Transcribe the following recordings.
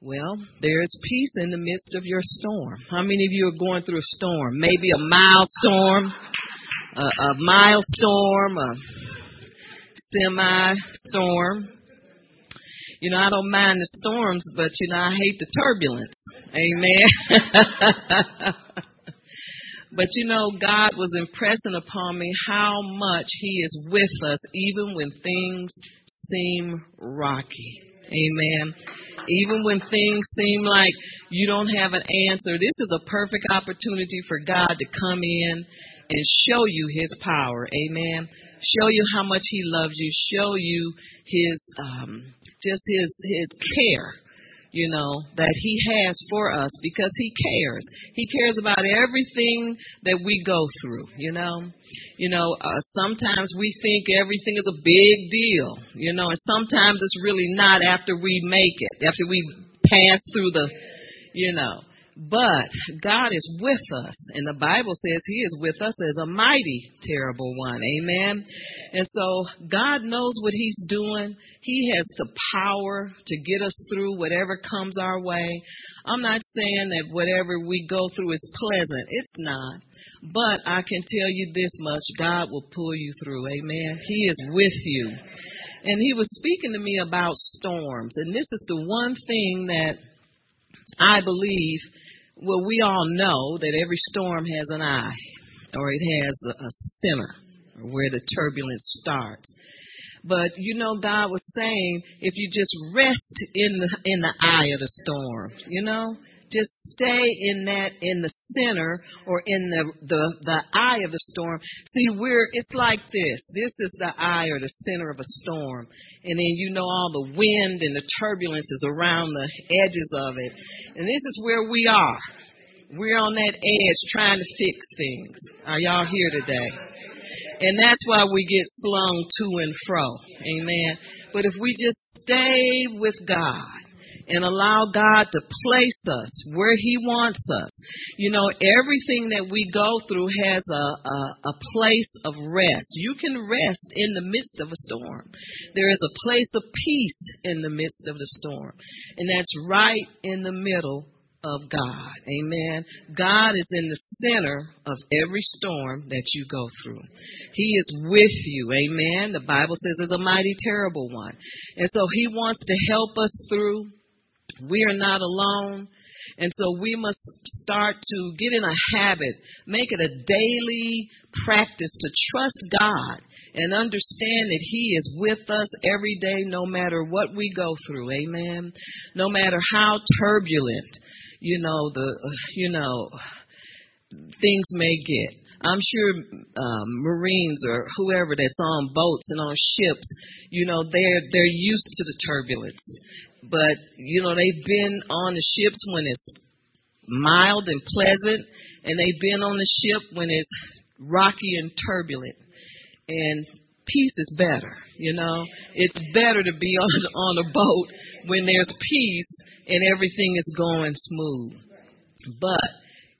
Well, there's peace in the midst of your storm. How many of you are going through a storm? Maybe a mild storm, a mild storm, a semi-storm. You know, I don't mind the storms, but, you know, I hate the turbulence. Amen. But, you know, God was impressing upon me how much He is with us even when things seem rocky. Amen. Even when things seem like you don't have an answer, this is a perfect opportunity for God to come in and show you His power. Amen. Show you how much He loves you. Show you His, just His care, you know, that He has for us, because He cares. He cares about everything that we go through, you know. You know, sometimes we think everything is a big deal, you know, and sometimes it's really not after we make it, after we pass through the, you know. But God is with us, and the Bible says He is with us as a mighty, terrible one. Amen. And so God knows what He's doing. He has the power to get us through whatever comes our way. I'm not saying that whatever we go through is pleasant. It's not. But I can tell you this much: God will pull you through. Amen. He is with you. And He was speaking to me about storms. And this is the one thing that I believe, well, we all know that every storm has an eye, or it has a center, or where the turbulence starts. But, you know, God was saying, if you just rest in the eye of the storm, you know, just stay in the center, or in the eye of the storm. See, it's like this. This is the eye, or the center of a storm. And then, you know, all the wind and the turbulence is around the edges of it. And this is where we are. We're on that edge trying to fix things. Are y'all here today? And that's why we get slung to and fro. Amen. But if we just stay with God and allow God to place us where He wants us. You know, everything that we go through has a place of rest. You can rest in the midst of a storm. There is a place of peace in the midst of the storm. And that's right in the middle of God. Amen. God is in the center of every storm that you go through. He is with you. Amen. The Bible says there's a mighty, terrible one. And so He wants to help us through. We are not alone, and so we must start to get in a habit, make it a daily practice to trust God and understand that He is with us every day, no matter what we go through. Amen. No matter how turbulent, you know, things may get. I'm sure Marines or whoever that's on boats and on ships, you know, they're used to the turbulence. But, you know, they've been on the ships when it's mild and pleasant, and they've been on the ship when it's rocky and turbulent. And peace is better, you know. It's better to be on a boat when there's peace and everything is going smooth. But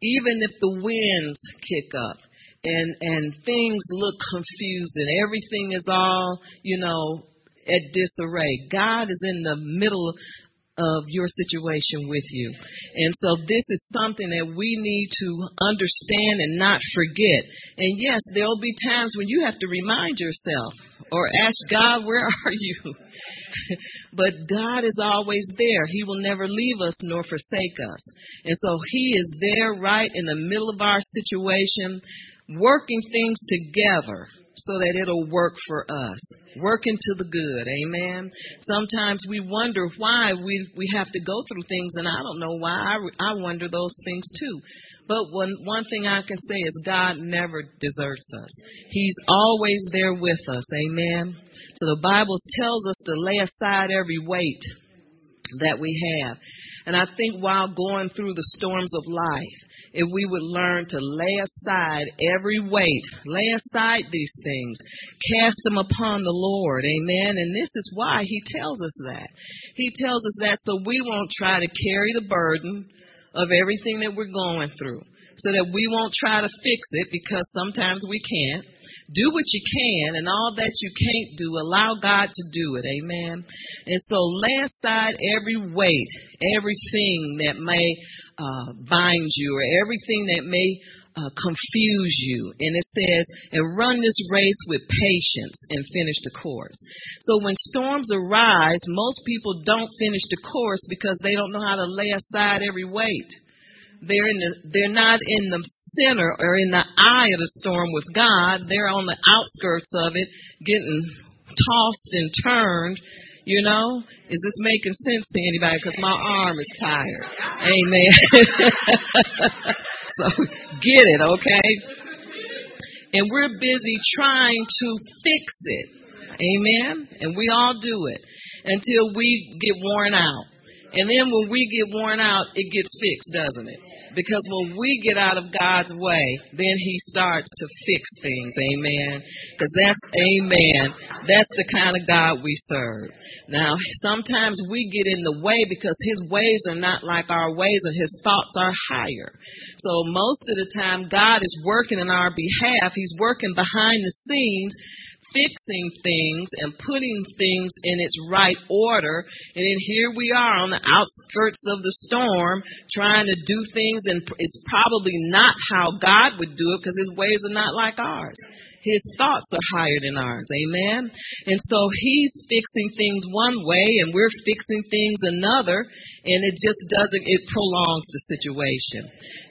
even if the winds kick up and things look confused and everything is all, you know, at disarray, God is in the middle of your situation with you. And so this is something that we need to understand and not forget. And yes, there'll be times when you have to remind yourself or ask God, where are you? But God is always there. He will never leave us nor forsake us. And so He is there right in the middle of our situation, working things together so that it'll work for us, working to the good. Amen. Sometimes we wonder why we have to go through things, and I don't know why. I wonder those things too. But one thing I can say is God never deserts us. He's always there with us. Amen. So the Bible tells us to lay aside every weight that we have. And I think while going through the storms of life, if we would learn to lay aside every weight, lay aside these things, cast them upon the Lord. Amen. And this is why He tells us that. He tells us that so we won't try to carry the burden of everything that we're going through, so that we won't try to fix it, because sometimes we can't. Do what you can, and all that you can't do, allow God to do it. Amen. And so lay aside every weight, everything that may bind you, or everything that may confuse you. And it says, and run this race with patience and finish the course. So when storms arise, most people don't finish the course because they don't know how to lay aside every weight. They're not in the center or in the eye of the storm with God. They're on the outskirts of it, getting tossed and turned. You know, is this making sense to anybody? Because my arm is tired. Amen. So get it, okay? And we're busy trying to fix it. Amen? And we all do it until we get worn out. And then when we get worn out, it gets fixed, doesn't it? Because when we get out of God's way, then he starts to fix things. Amen. Because that's, amen, that's the kind of God we serve. Now, sometimes we get in the way because his ways are not like our ways and his thoughts are higher. So most of the time, God is working on our behalf. He's working behind the scenes, fixing things and putting things in its right order. And then here we are on the outskirts of the storm trying to do things, and it's probably not how God would do it because his ways are not like ours. His thoughts are higher than ours. Amen. And so he's fixing things one way and we're fixing things another, and it just doesn't, it prolongs the situation.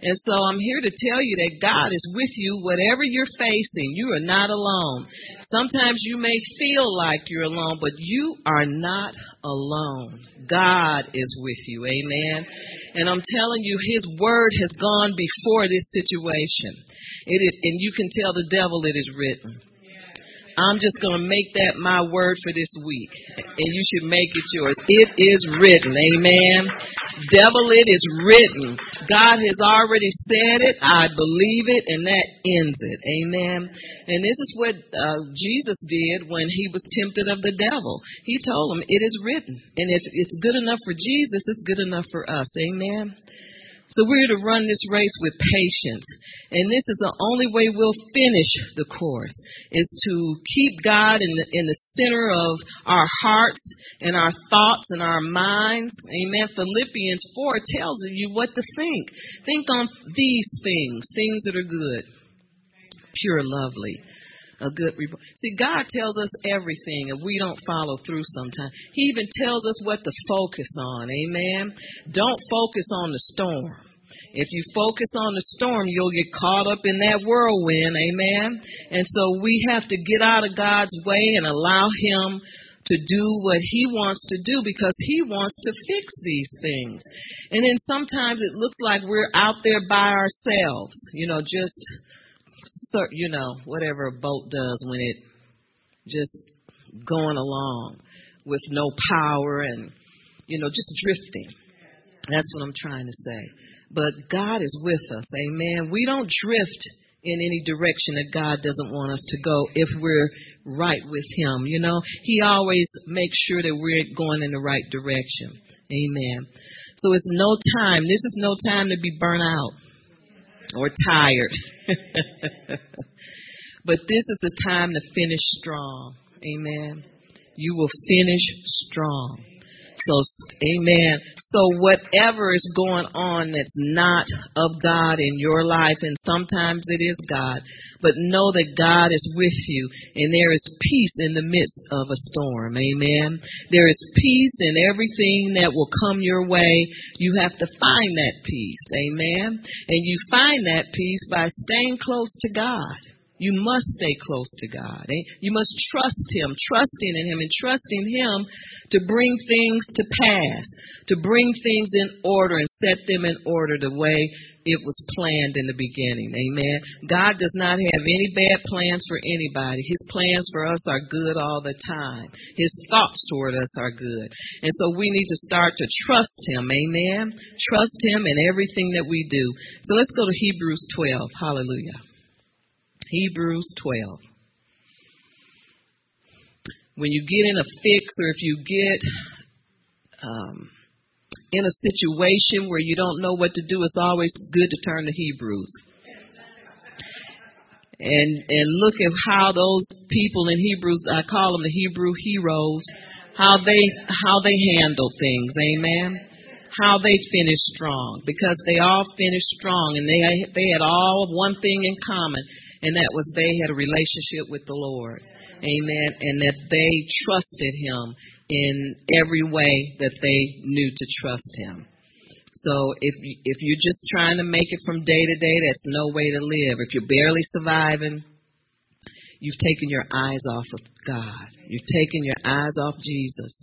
And so I'm here to tell you that God is with you. Whatever you're facing, you are not alone. Sometimes you may feel like you're alone, but you are not alone. God is with you. Amen. And I'm telling you, his word has gone before this situation. And you can tell the devil it is written. I'm just going to make that my word for this week, and you should make it yours. It is written. Amen. Devil, it is written. God has already said it. I believe it, and that ends it. Amen. And this is what Jesus did when he was tempted of the devil. He told him, it is written. And if it's good enough for Jesus, it's good enough for us. Amen. So we're to run this race with patience. And this is the only way we'll finish the course, is to keep God in the center of our hearts and our thoughts and our minds. Amen. Philippians 4 tells you what to think. Think on these things that are good, pure, lovely. A good report. See, God tells us everything and we don't follow through sometimes. He even tells us what to focus on. Amen. Don't focus on the storm. If you focus on the storm, you'll get caught up in that whirlwind. Amen. And so we have to get out of God's way and allow him to do what he wants to do, because he wants to fix these things. And then sometimes it looks like we're out there by ourselves, just whatever a boat does when it just going along with no power and, just drifting. That's what I'm trying to say. But God is with us. Amen. We don't drift in any direction that God doesn't want us to go if we're right with him. He always makes sure that we're going in the right direction. Amen. So it's no time. This is no time to be burnt out or tired. But this is the time to finish strong. Amen. You will finish strong. So, amen. So whatever is going on that's not of God in your life, and sometimes it is God, but know that God is with you, and there is peace in the midst of a storm. Amen. There is peace in everything that will come your way. You have to find that peace. Amen. And you find that peace by staying close to God. You must stay close to God. You must trust him, trusting in him and trusting him to bring things to pass, to bring things in order and set them in order the way it was planned in the beginning. Amen. God does not have any bad plans for anybody. His plans for us are good all the time. His thoughts toward us are good. And so we need to start to trust him. Amen. Trust him in everything that we do. So let's go to Hebrews 12. Hallelujah. Hebrews 12. When you get in a fix, or if you get in a situation where you don't know what to do, it's always good to turn to Hebrews. and look at how those people in Hebrews, I call them the Hebrew heroes, how they handled things, amen. How they finished strong, because they all finished strong, and they had all one thing in common, and that was they had a relationship with the Lord, amen, and that they trusted Him in every way that they knew to trust Him. So if you're just trying to make it from day to day, that's no way to live. If you're barely surviving, you've taken your eyes off of God. You've taken your eyes off Jesus.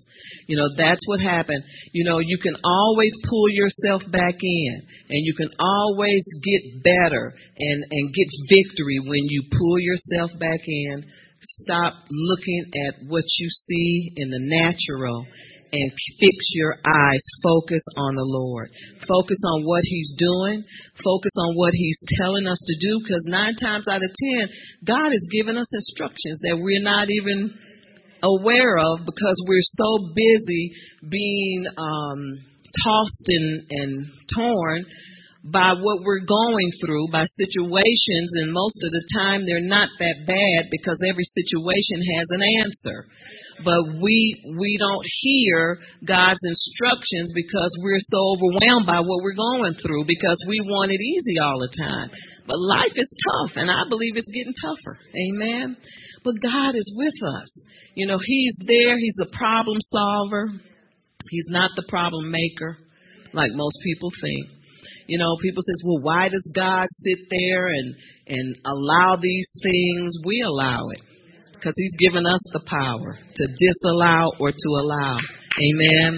You know, that's what happened. You know, you can always pull yourself back in, and you can always get better and get victory when you pull yourself back in. Stop looking at what you see in the natural and fix your eyes. Focus on the Lord. Focus on what He's doing. Focus on what He's telling us to do, because 9 times out of 10, God has given us instructions that we're not even aware of, because we're so busy being tossed and torn by what we're going through, by situations, and most of the time they're not that bad, because every situation has an answer. But we don't hear God's instructions because we're so overwhelmed by what we're going through, because we want it easy all the time. But life is tough, and I believe it's getting tougher. Amen. But God is with us. You know, He's there. He's a problem solver. He's not the problem maker like most people think. You know, people says, well, why does God sit there and allow these things? We allow it, because He's given us the power to disallow or to allow. Amen.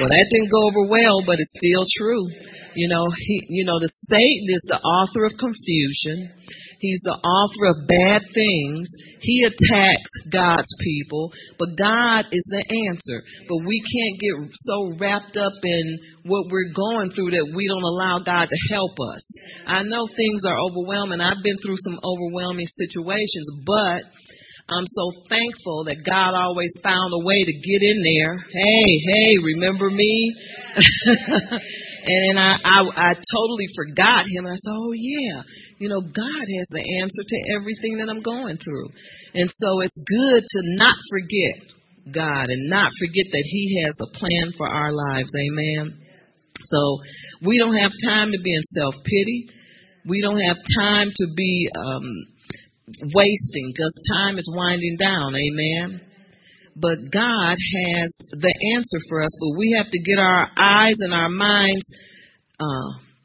Well, that didn't go over well, but it's still true. You know, the Satan is the author of confusion. He's the author of bad things. He attacks God's people, but God is the answer. But we can't get so wrapped up in what we're going through that we don't allow God to help us. I know things are overwhelming. I've been through some overwhelming situations, but I'm so thankful that God always found a way to get in there. Hey, remember me? And I totally forgot Him. I said, oh, yeah, you know, God has the answer to everything that I'm going through. And so it's good to not forget God and not forget that He has a plan for our lives. Amen. So we don't have time to be in self-pity. We don't have time to be wasting, because time is winding down. Amen. But God has the answer for us, but we have to get our eyes and our minds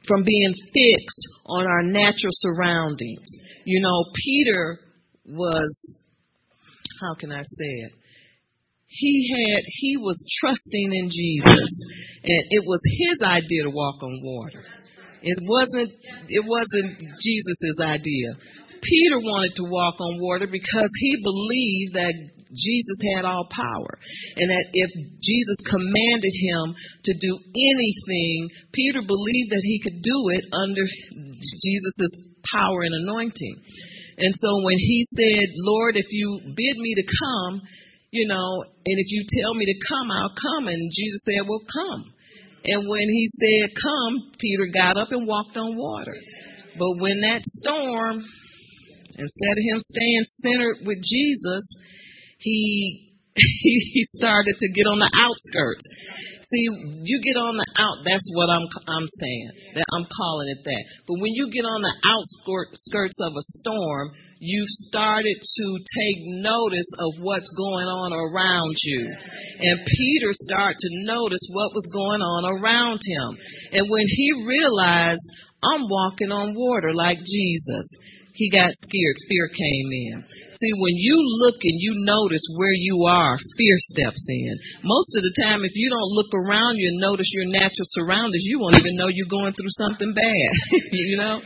from being fixed on our natural surroundings. You know, Peter was, how can I say it? He was trusting in Jesus, and it was his idea to walk on water. It wasn't Jesus's idea. Peter wanted to walk on water because he believed that Jesus had all power, and that if Jesus commanded him to do anything, Peter believed that he could do it under Jesus' power and anointing. And so when he said, Lord, if you bid me to come, you know, and if you tell me to come, I'll come. And Jesus said, well, come. And when he said, come, Peter got up and walked on water. But when that storm, instead of him staying centered with Jesus, he started to get on the outskirts. See, you get on the out. That's what I'm saying. That I'm calling it that. But when you get on the outskirts of a storm, you started to take notice of what's going on around you. And Peter started to notice what was going on around him. And when he realized, I'm walking on water like Jesus, he got scared. Fear came in. See, when you look and you notice where you are, fear steps in. Most of the time, if you don't look around you and notice your natural surroundings, you won't even know you're going through something bad, you know.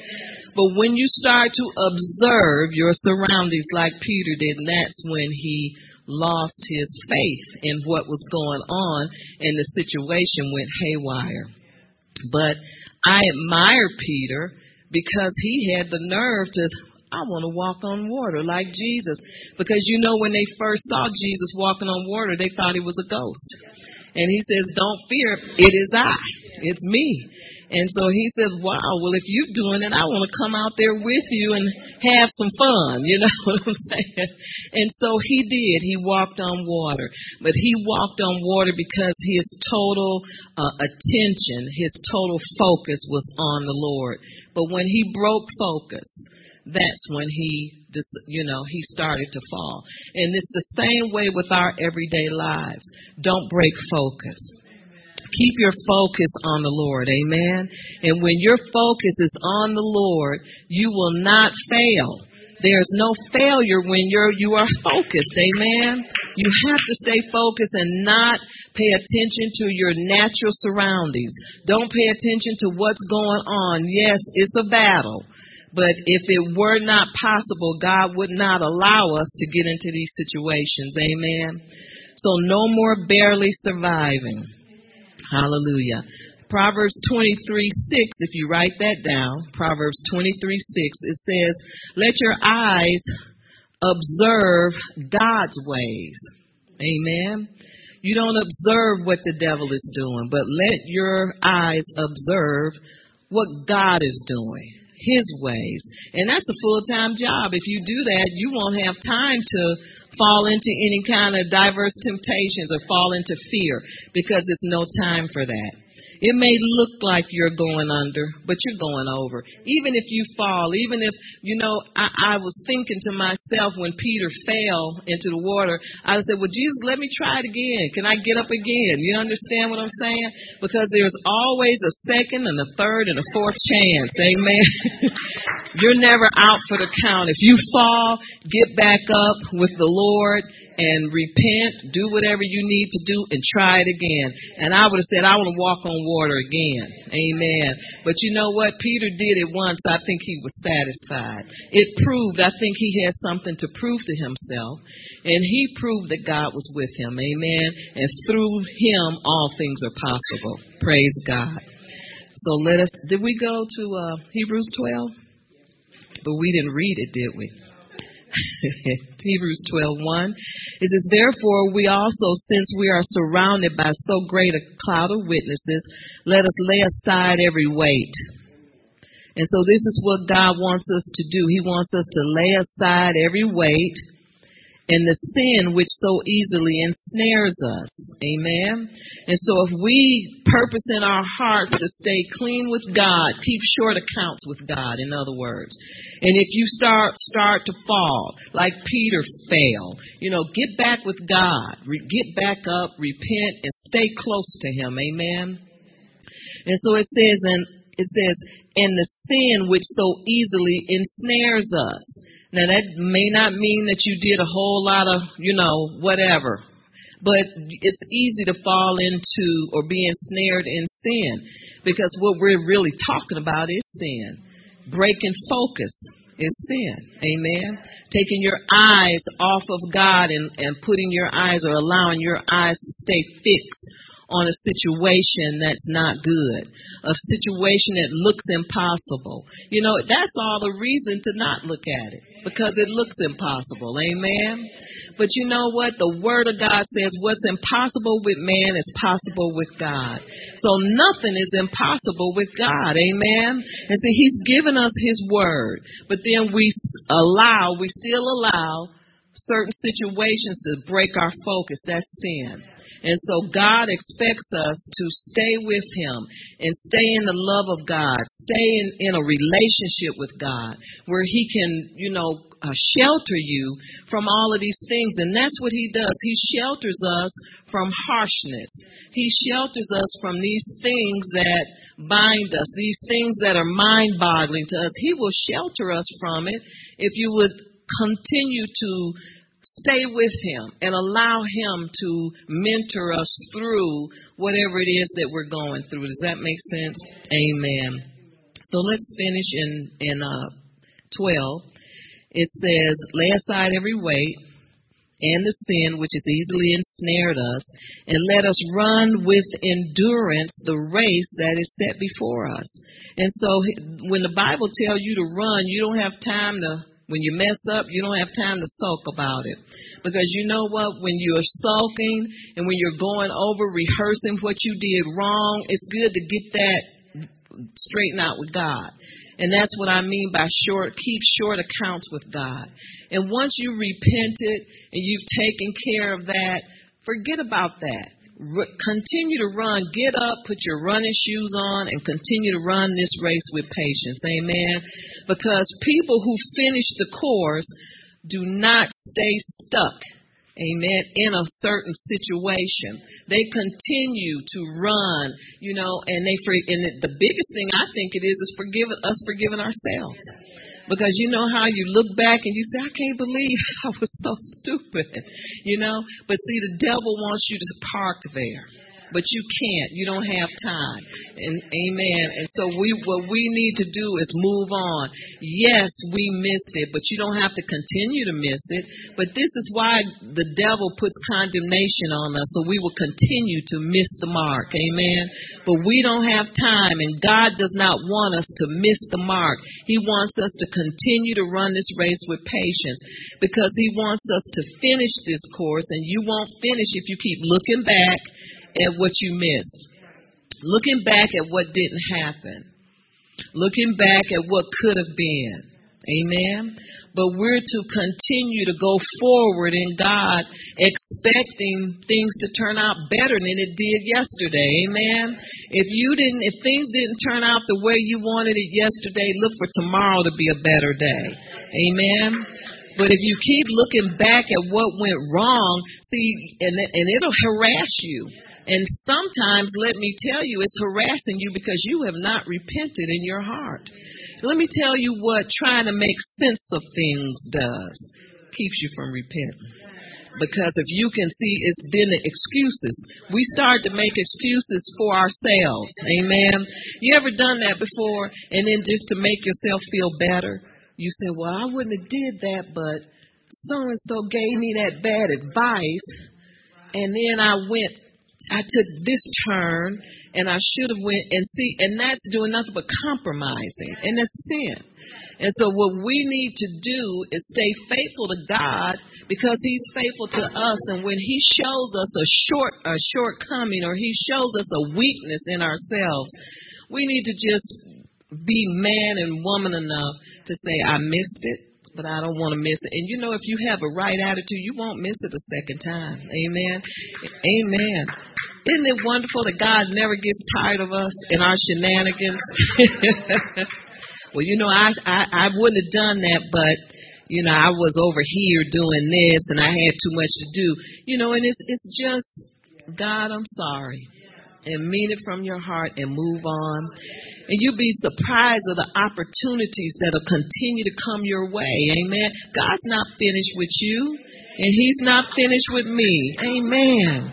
But when you start to observe your surroundings like Peter did, and that's when he lost his faith in what was going on, and the situation went haywire. But I admire Peter, because he had the nerve to, I want to walk on water like Jesus. Because, you know, when they first saw Jesus walking on water, they thought He was a ghost. And He says, don't fear, it is I. It's me. And so he says, wow, well, if you're doing it, I want to come out there with you and have some fun. You know what I'm saying? And so he did. He walked on water. But he walked on water because his total attention, his total focus was on the Lord. But when he broke focus, that's when he started to fall. And it's the same way with our everyday lives. Don't break focus. Keep your focus on the Lord. Amen. And when your focus is on the Lord, you will not fail. There's no failure when you are focused. Amen. You have to stay focused and not pay attention to your natural surroundings. Don't pay attention to what's going on. Yes, it's a battle. But if it were not possible, God would not allow us to get into these situations. Amen. So no more barely surviving. Hallelujah. Proverbs 23:6, if you write that down, Proverbs 23:6, it says, let your eyes observe God's ways. Amen. You don't observe what the devil is doing, but let your eyes observe what God is doing, his ways. And that's a full-time job. If you do that, you won't have time to fall into any kind of diverse temptations or fall into fear, because it's no time for that. It may look like you're going under, but you're going over. Even if you fall, even if, I was thinking to myself when Peter fell into the water, I said, well, Jesus, let me try it again. Can I get up again? You understand what I'm saying? Because there's always a second and a third and a fourth chance. Amen. You're never out for the count. If you fall, get back up with the Lord and repent, do whatever you need to do, and try it again. And I would have said, I want to walk on water again. Amen. But you know what? Peter did it once. I think he was satisfied. I think he had something to prove to himself. And he proved that God was with him. Amen. And through him, all things are possible. Praise God. So did we go to Hebrews 12? But we didn't read it, did we? Hebrews 12:1. It says, therefore, we also, since we are surrounded by so great a cloud of witnesses, let us lay aside every weight. And so this is what God wants us to do. He wants us to lay aside every weight and the sin which so easily ensnares us. Amen. And so if we purpose in our hearts to stay clean with God, keep short accounts with God, in other words. And if you start to fall, like Peter fell, get back with God. Get back up, repent, and stay close to him. Amen. And so it says, and the sin which so easily ensnares us. Now, that may not mean that you did a whole lot of, whatever. But it's easy to fall into or be ensnared in sin, because what we're really talking about is sin. Breaking focus is sin. Amen. Taking your eyes off of God and putting your eyes, or allowing your eyes to stay fixed on a situation that's not good, a situation that looks impossible. That's all the reason to not look at it, because it looks impossible. Amen. But you know what? The Word of God says what's impossible with man is possible with God. So nothing is impossible with God. Amen. And so he's given us his Word, but then we still allow certain situations to break our focus. That's sin. And so God expects us to stay with him and stay in the love of God, stay in a relationship with God where he can, shelter you from all of these things. And that's what he does. He shelters us from harshness. He shelters us from these things that bind us, these things that are mind-boggling to us. He will shelter us from it if you would continue to stay with him and allow him to mentor us through whatever it is that we're going through. Does that make sense? Amen. So let's finish in 12. It says, lay aside every weight and the sin which has easily ensnared us, and let us run with endurance the race that is set before us. And so when the Bible tells you to run, you don't have time to. When you mess up, you don't have time to sulk about it. Because you know what? When you're sulking and when you're going over rehearsing what you did wrong, it's good to get that straighten out with God. And that's what I mean by keep short accounts with God. And once you repented and you've taken care of that, forget about that. Continue to run. Get up, put your running shoes on, and continue to run this race with patience. Amen. Because people who finish the course do not stay stuck. Amen. In a certain situation, they continue to run, and the biggest thing I think it is forgiving ourselves. Because you know how you look back and you say, I can't believe I was so stupid, But see, the devil wants you to park there, but you can't. You don't have time. And amen. And so what we need to do is move on. Yes, we missed it, but you don't have to continue to miss it. But this is why the devil puts condemnation on us, so we will continue to miss the mark. Amen. But we don't have time, and God does not want us to miss the mark. He wants us to continue to run this race with patience, because he wants us to finish this course, and you won't finish if you keep looking back at what you missed, looking back at what didn't happen, looking back at what could have been. Amen. But we're to continue to go forward in God, expecting things to turn out better than it did yesterday. Amen. If things didn't turn out the way you wanted it yesterday, look for tomorrow to be a better day. Amen. But if you keep looking back at what went wrong, and it'll harass you. And sometimes, let me tell you, it's harassing you because you have not repented in your heart. Let me tell you what trying to make sense of things does. Keeps you from repenting. Because if you can see, it's then the excuses. We start to make excuses for ourselves. Amen. You ever done that before? And then just to make yourself feel better, you say, well, I wouldn't have did that, but so-and-so gave me that bad advice. And then I took this turn, and I should have went and see. And that's doing nothing but compromising. And that's sin. And so what we need to do is stay faithful to God, because he's faithful to us. And when he shows us a shortcoming, or he shows us a weakness in ourselves, we need to just be man and woman enough to say, I missed it, but I don't want to miss it. And if you have a right attitude, you won't miss it a second time. Amen. Amen. Isn't it wonderful that God never gets tired of us and our shenanigans? Well, I wouldn't have done that, but I was over here doing this and I had too much to do. And it's just, God, I'm sorry. And mean it from your heart and move on. And you'll be surprised at the opportunities that'll continue to come your way. Amen. God's not finished with you, and he's not finished with me. Amen.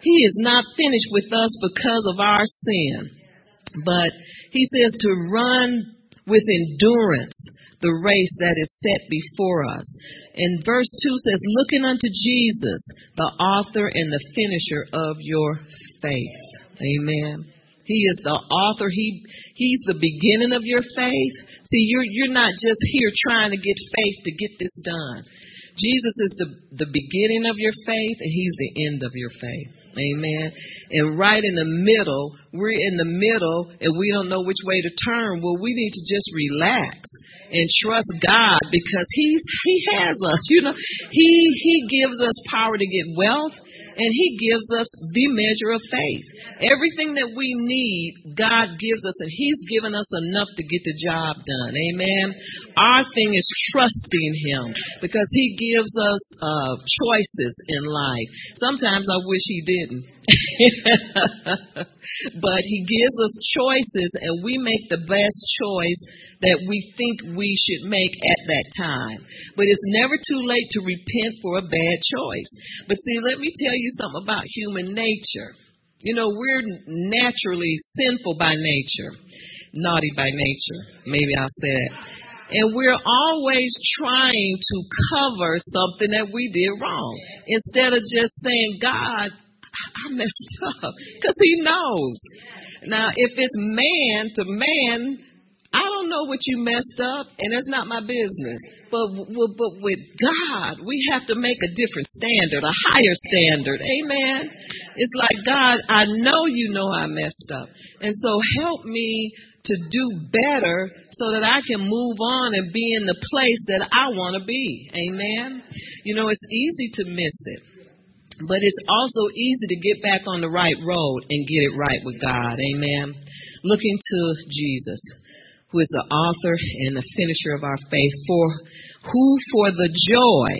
He is not finished with us because of our sin. But he says to run with endurance the race that is set before us. And verse 2 says, looking unto Jesus, the author and the finisher of your faith. Amen. He is the author. He's the beginning of your faith. See, you're not just here trying to get faith to get this done. Jesus is the beginning of your faith, and he's the end of your faith. Amen. And right in the middle, we're in the middle, and we don't know which way to turn. Well, we need to just relax and trust God, because he has us. He gives us power to get wealth, and he gives us the measure of faith. Everything that we need, God gives us, and he's given us enough to get the job done. Amen. Our thing is trusting him, because he gives us choices in life. Sometimes I wish he didn't. But he gives us choices, and we make the best choice that we think we should make at that time. But it's never too late to repent for a bad choice. But see, let me tell you something about human nature. We're naturally sinful by nature, naughty by nature. Maybe I'll say it. And we're always trying to cover something that we did wrong, instead of just saying, God, I messed up, because he knows. Now, if it's man to man, I don't know what you messed up, and that's not my business. But with God, we have to make a different standard, a higher standard. Amen. It's like, God, I know you know I messed up. And so help me to do better so that I can move on and be in the place that I want to be. Amen. You know, it's easy to miss it, but it's also easy to get back on the right road and get it right with God. Amen. Looking to Jesus, who is the author and the finisher of our faith, who for the joy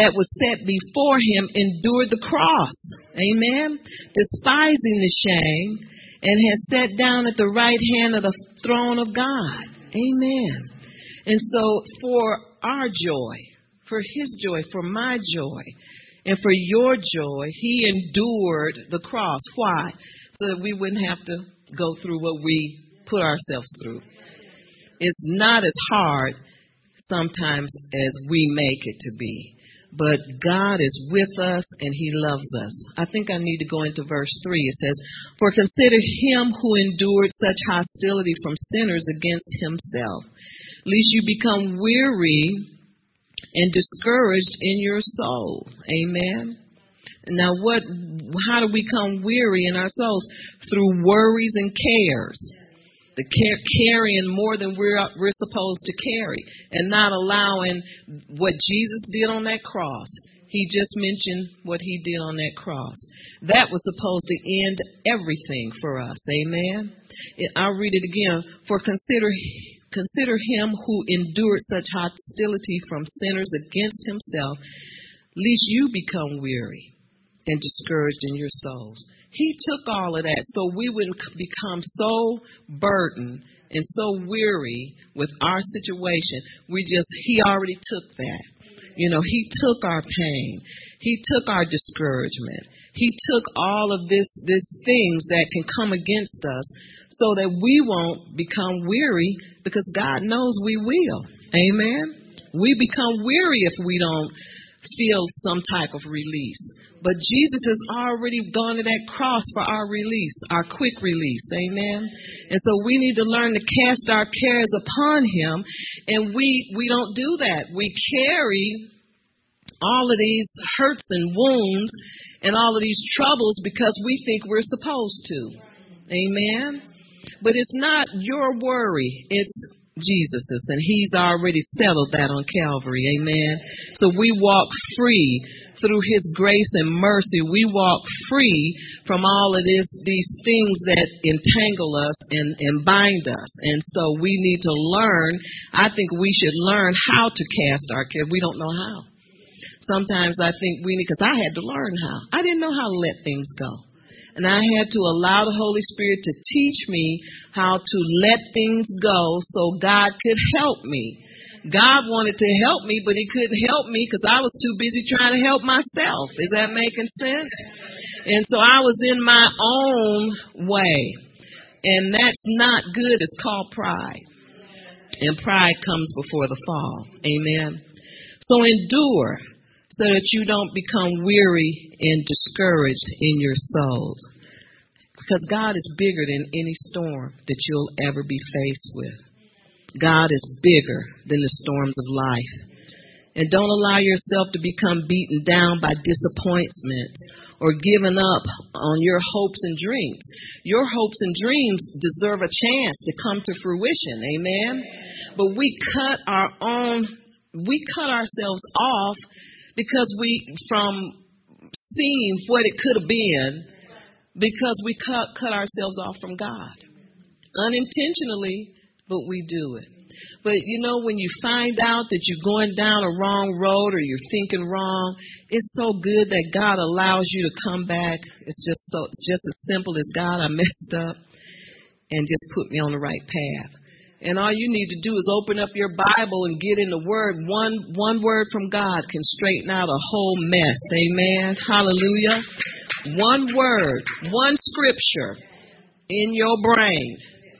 that was set before him endured the cross. Amen. Despising the shame, and has sat down at the right hand of the throne of God. Amen. And so for our joy, for his joy, for my joy, and for your joy, he endured the cross. Why? So that we wouldn't have to go through what we put ourselves through. It's not as hard sometimes as we make it to be. But God is with us and he loves us. I think I need to go into verse 3. It says, "For consider him who endured such hostility from sinners against himself, lest you become weary and discouraged in your soul." Amen. Now, how do we come weary in our souls? Through worries and cares. The carrying more than we're supposed to carry, and not allowing what Jesus did on that cross. He just mentioned what he did on that cross. That was supposed to end everything for us. Amen. I'll read it again. "For consider him who endured such hostility from sinners against himself, lest you become weary and discouraged in your souls." He took all of that so we wouldn't become so burdened and so weary with our situation. He already took that. You know, he took our pain. He took our discouragement. He took all of these things that can come against us so that we won't become weary, because God knows we will. Amen. We become weary if we don't feel some type of release. But Jesus has already gone to that cross for our release, our quick release. Amen. And so we need to learn to cast our cares upon him. And we don't do that. We carry all of these hurts and wounds and all of these troubles because we think we're supposed to. Amen. But it's not your worry. It's Jesus's, and he's already settled that on Calvary. Amen. So we walk free through his grace and mercy. We walk free from all of these things that entangle us and bind us. And so we need to learn. I think we should learn how to cast our care. We don't know how. Sometimes I think we need, because I had to learn how. I didn't know how to let things go. And I had to allow the Holy Spirit to teach me how to let things go so God could help me. God wanted to help me, but he couldn't help me because I was too busy trying to help myself. Is that making sense? And so I was in my own way. And that's not good. It's called pride. And pride comes before the fall. Amen. So endure, so that you don't become weary and discouraged in your souls. Because God is bigger than any storm that you'll ever be faced with. God is bigger than the storms of life. And don't allow yourself to become beaten down by disappointments or given up on your hopes and dreams. Your hopes and dreams deserve a chance to come to fruition. Amen. But we cut ourselves off because from seeing what it could have been, because we cut ourselves off from God. Unintentionally, but we do it. But, you know, when you find out that you're going down a wrong road or you're thinking wrong, it's so good that God allows you to come back. It's just as simple as, God, I messed up, and just put me on the right path. And all you need to do is open up your Bible and get in the Word. One word from God can straighten out a whole mess. Amen. Hallelujah. One word, one scripture in your brain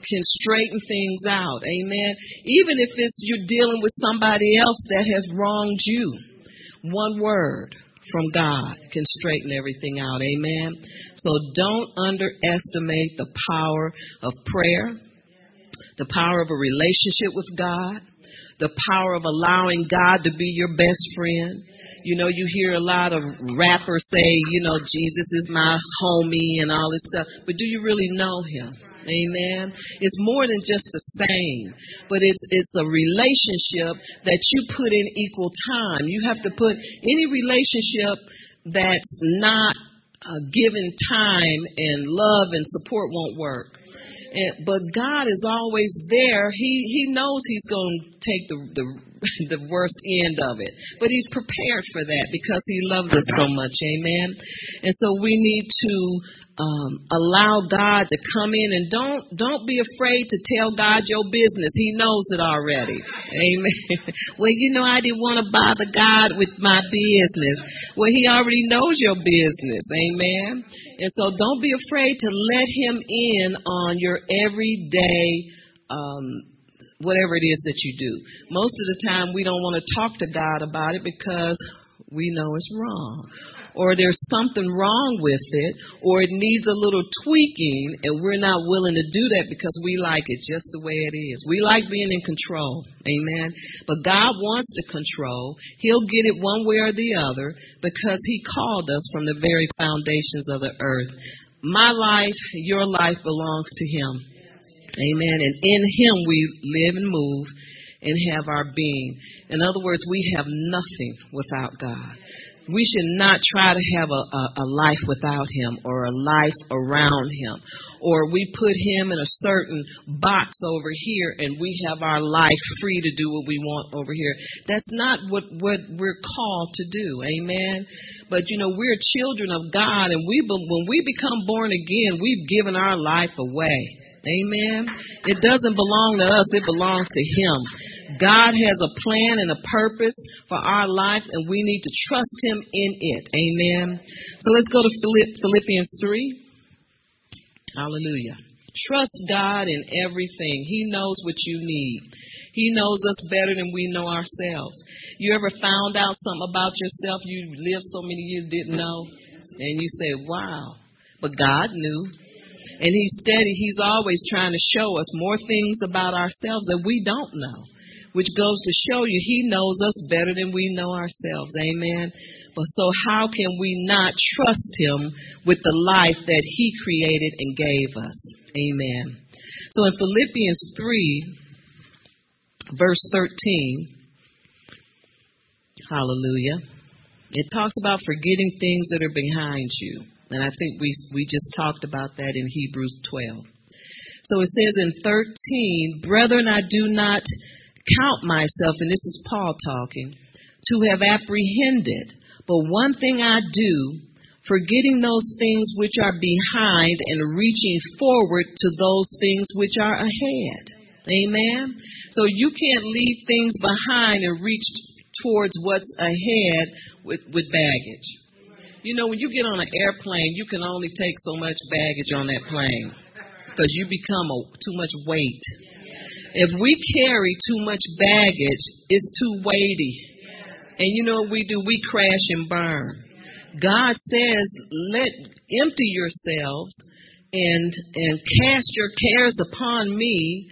can straighten things out. Amen. Even if it's you're dealing with somebody else that has wronged you, one word from God can straighten everything out. Amen. So don't underestimate the power of prayer. the power of a relationship with God, the power of allowing God to be your best friend. You know, you hear a lot of rappers say, you know, Jesus is my homie and all this stuff. But do you really know him? Amen. It's more than just a saying, but it's a relationship that you put in equal time. You have to put any relationship that's not given time and love and support won't work. But God is always there. He knows he's going to take the worst end of it. But he's prepared for that because he loves us so much. Amen. And so we need to allow God to come in, and don't be afraid to tell God your business. He knows it already. Amen. Well, you know, I didn't want to bother God with my business. Well, he already knows your business. Amen. And so don't be afraid to let him in on your everyday whatever it is that you do. Most of the time we don't want to talk to God about it because we know it's wrong, or there's something wrong with it, or it needs a little tweaking, and we're not willing to do that because we like it just the way it is. We like being in control. Amen. But God wants the control. He'll get it one way or the other because he called us from the very foundations of the earth. My life, your life belongs to him. Amen. And in him we live and move and have our being. In other words, we have nothing without God. We should not try to have a life without him, or a life around him, or we put him in a certain box over here and we have our life free to do what we want over here. That's not what we're called to do. Amen. But, you know, we're children of God, and when we become born again, we've given our life away. Amen. It doesn't belong to us. It belongs to him. God has a plan and a purpose for our lives, and we need to trust him in it. Amen. So let's go to Philippians 3. Hallelujah. Trust God in everything. He knows what you need. He knows us better than we know ourselves. You ever found out something about yourself you lived so many years didn't know? And you say, wow. But God knew. And he's steady. He's always trying to show us more things about ourselves that we don't know, which goes to show you he knows us better than we know ourselves. Amen. But so how can we not trust him with the life that he created and gave us? Amen. So in Philippians 3, verse 13, hallelujah, it talks about forgetting things that are behind you. And I think we just talked about that in Hebrews 12. So it says in 13, brethren, I do not count myself, and this is Paul talking, to have apprehended. But one thing I do, forgetting those things which are behind and reaching forward to those things which are ahead. Amen. So you can't leave things behind and reach towards what's ahead with baggage. You know, when you get on an airplane, you can only take so much baggage on that plane because you become too much weight. If we carry too much baggage, it's too weighty. And you know what we do? We crash and burn. God says, empty yourselves and cast your cares upon me.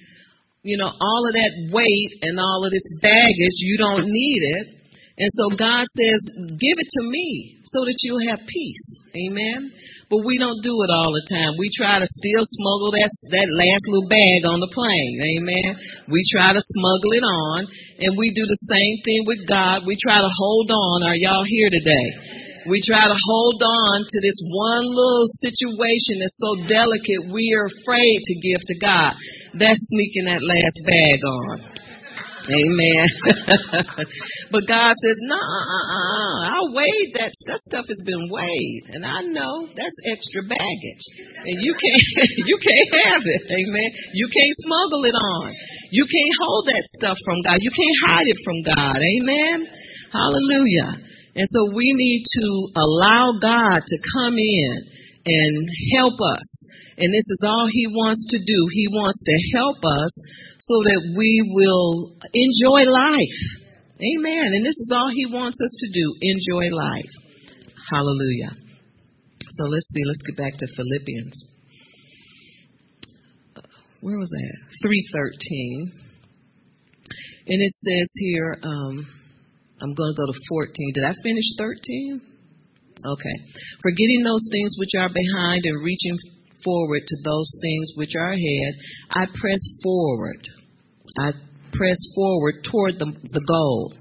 You know, all of that weight and all of this baggage, you don't need it. And so God says, give it to me so that you'll have peace. Amen. But we don't do it all the time. We try to still smuggle that last little bag on the plane. Amen. We try to smuggle it on, and we do the same thing with God. We try to hold on. Are y'all here today? We try to hold on to this one little situation that's so delicate we are afraid to give to God. That's sneaking that last bag on. Amen. But God says, no, I weighed that. That stuff has been weighed. And I know that's extra baggage. And you can't have it. Amen. You can't smuggle it on. You can't hold that stuff from God. You can't hide it from God. Amen. Hallelujah. And so we need to allow God to come in and help us. And this is all he wants to do. He wants to help us so that we will enjoy life. Amen. And this is all he wants us to do. Enjoy life. Hallelujah. So let's see. Let's get back to Philippians. where was I? 3:13. And it says here, I'm going to go to 14. Did I finish 13? Okay. Forgetting those things which are behind and reaching forward to those things which are ahead, I press forward. I press forward toward the goal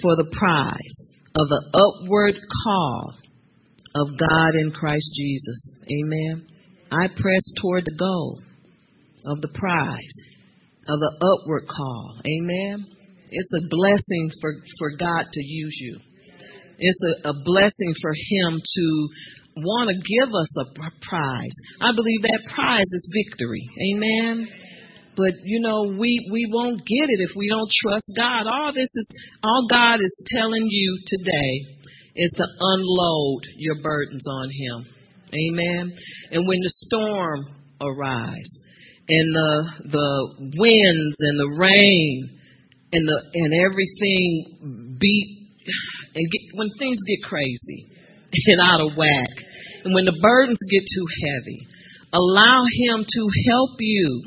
for the prize of the upward call of God in Christ Jesus. Amen. I press toward the goal of the prize of the upward call. Amen. It's a blessing for God to use you. It's a blessing for Him to want to give us a prize. I believe that prize is victory. Amen. But, you know, we won't get it if we don't trust God. All God is telling you today is to unload your burdens on Him. Amen. And when the storm arrives and the winds and the rain and everything when things get crazy and out of whack, and when the burdens get too heavy, allow Him to help you.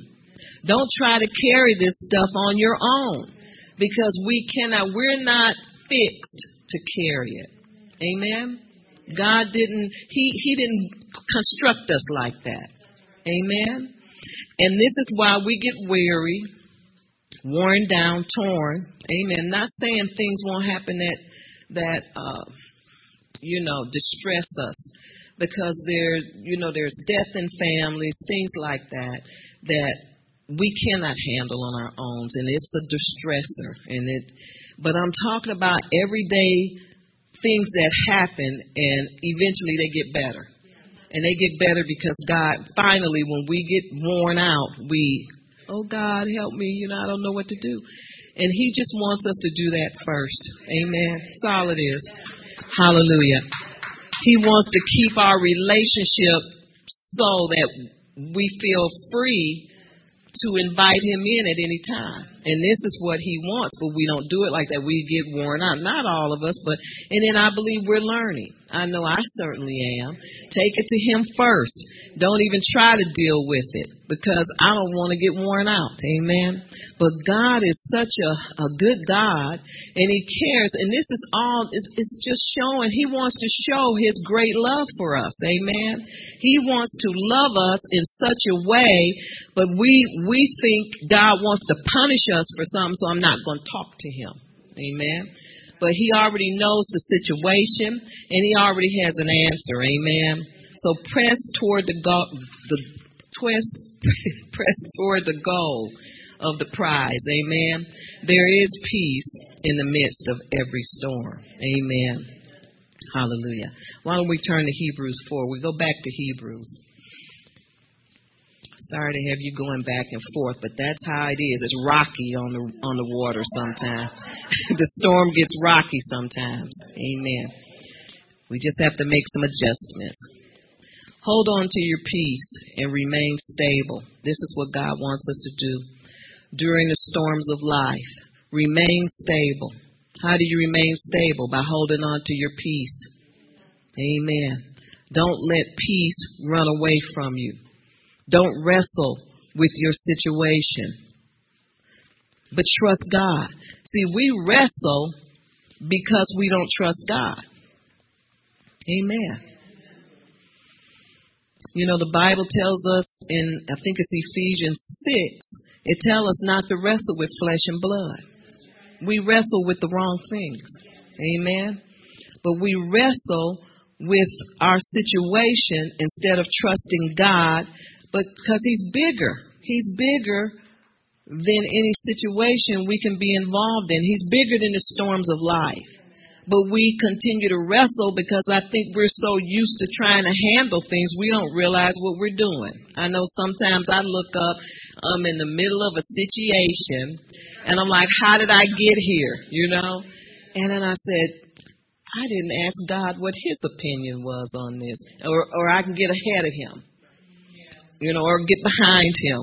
Don't try to carry this stuff on your own, because we're not fixed to carry it. Amen. God didn't, he didn't construct us like that. Amen. And this is why we get weary, worn down, torn. Amen. Not saying things won't happen that distress us, because there's death in families, things like that we cannot handle on our own, and it's a distressor. But I'm talking about everyday things that happen, and eventually they get better. And they get better because God, finally, when we get worn out, oh, God, help me, I don't know what to do. And He just wants us to do that first. Amen. That's all it is. Hallelujah. He wants to keep our relationship so that we feel free to invite Him in at any time. And this is what He wants, but we don't do it like that. We get worn out. Not all of us, and then I believe we're learning. I know I certainly am. Take it to Him first. Don't even try to deal with it, because I don't want to get worn out. Amen. But God is such a good God, and He cares. And this is all, it's just showing. He wants to show His great love for us. Amen. He wants to love us in such a way, but we think God wants to punish us for something, so I'm not going to talk to Him. Amen. But He already knows the situation, and He already has an answer. Amen. So press toward the goal of the prize. Amen. There is peace in the midst of every storm. Amen. Hallelujah. Why don't we turn to Hebrews 4? We go back to Hebrews. Sorry to have you going back and forth, but that's how it is. It's rocky on the water sometimes. The storm gets rocky sometimes. Amen. We just have to make some adjustments. Hold on to your peace and remain stable. This is what God wants us to do during the storms of life. Remain stable. How do you remain stable? By holding on to your peace. Amen. Don't let peace run away from you. Don't wrestle with your situation, but trust God. See, we wrestle because we don't trust God. Amen. You know, the Bible tells us in, I think it's Ephesians 6, it tells us not to wrestle with flesh and blood. We wrestle with the wrong things. Amen. But we wrestle with our situation instead of trusting God, because He's bigger. He's bigger than any situation we can be involved in. He's bigger than the storms of life. But we continue to wrestle because I think we're so used to trying to handle things, we don't realize what we're doing. I know sometimes I look up, I'm in the middle of a situation, and I'm like, how did I get here? And then I said, I didn't ask God what His opinion was on this, or I can get ahead of Him. Or get behind Him.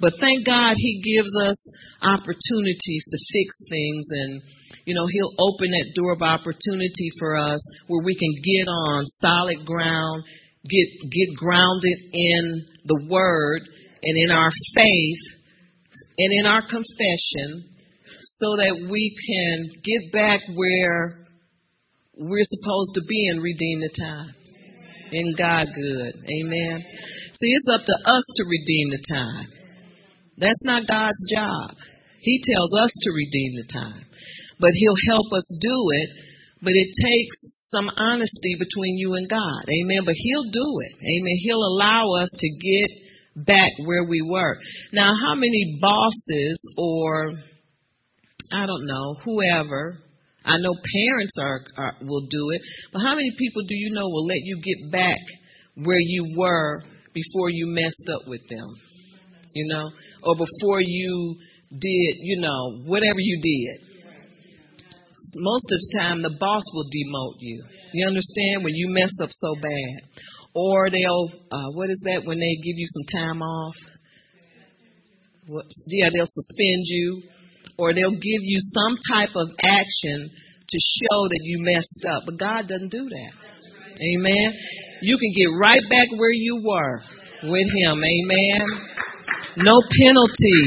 But thank God He gives us opportunities to fix things, and, He'll open that door of opportunity for us where we can get on solid ground, get grounded in the Word, and in our faith and in our confession so that we can get back where we're supposed to be and redeem the time. Isn't God good? Amen. See, it's up to us to redeem the time. That's not God's job. He tells us to redeem the time. But He'll help us do it. But it takes some honesty between you and God. Amen. But He'll do it. Amen. He'll allow us to get back where we were. Now, how many bosses or, I don't know, whoever, I know parents will do it. But how many people do you know will let you get back where you were before you messed up with them? You know, or before you did, you know, whatever you did. Most of the time, the boss will demote you. You understand? When you mess up so bad. Or they'll, what is that when they give you some time off? What, yeah, they'll suspend you. Or they'll give you some type of action to show that you messed up. But God doesn't do that. Amen? You can get right back where you were with Him. Amen? No penalty.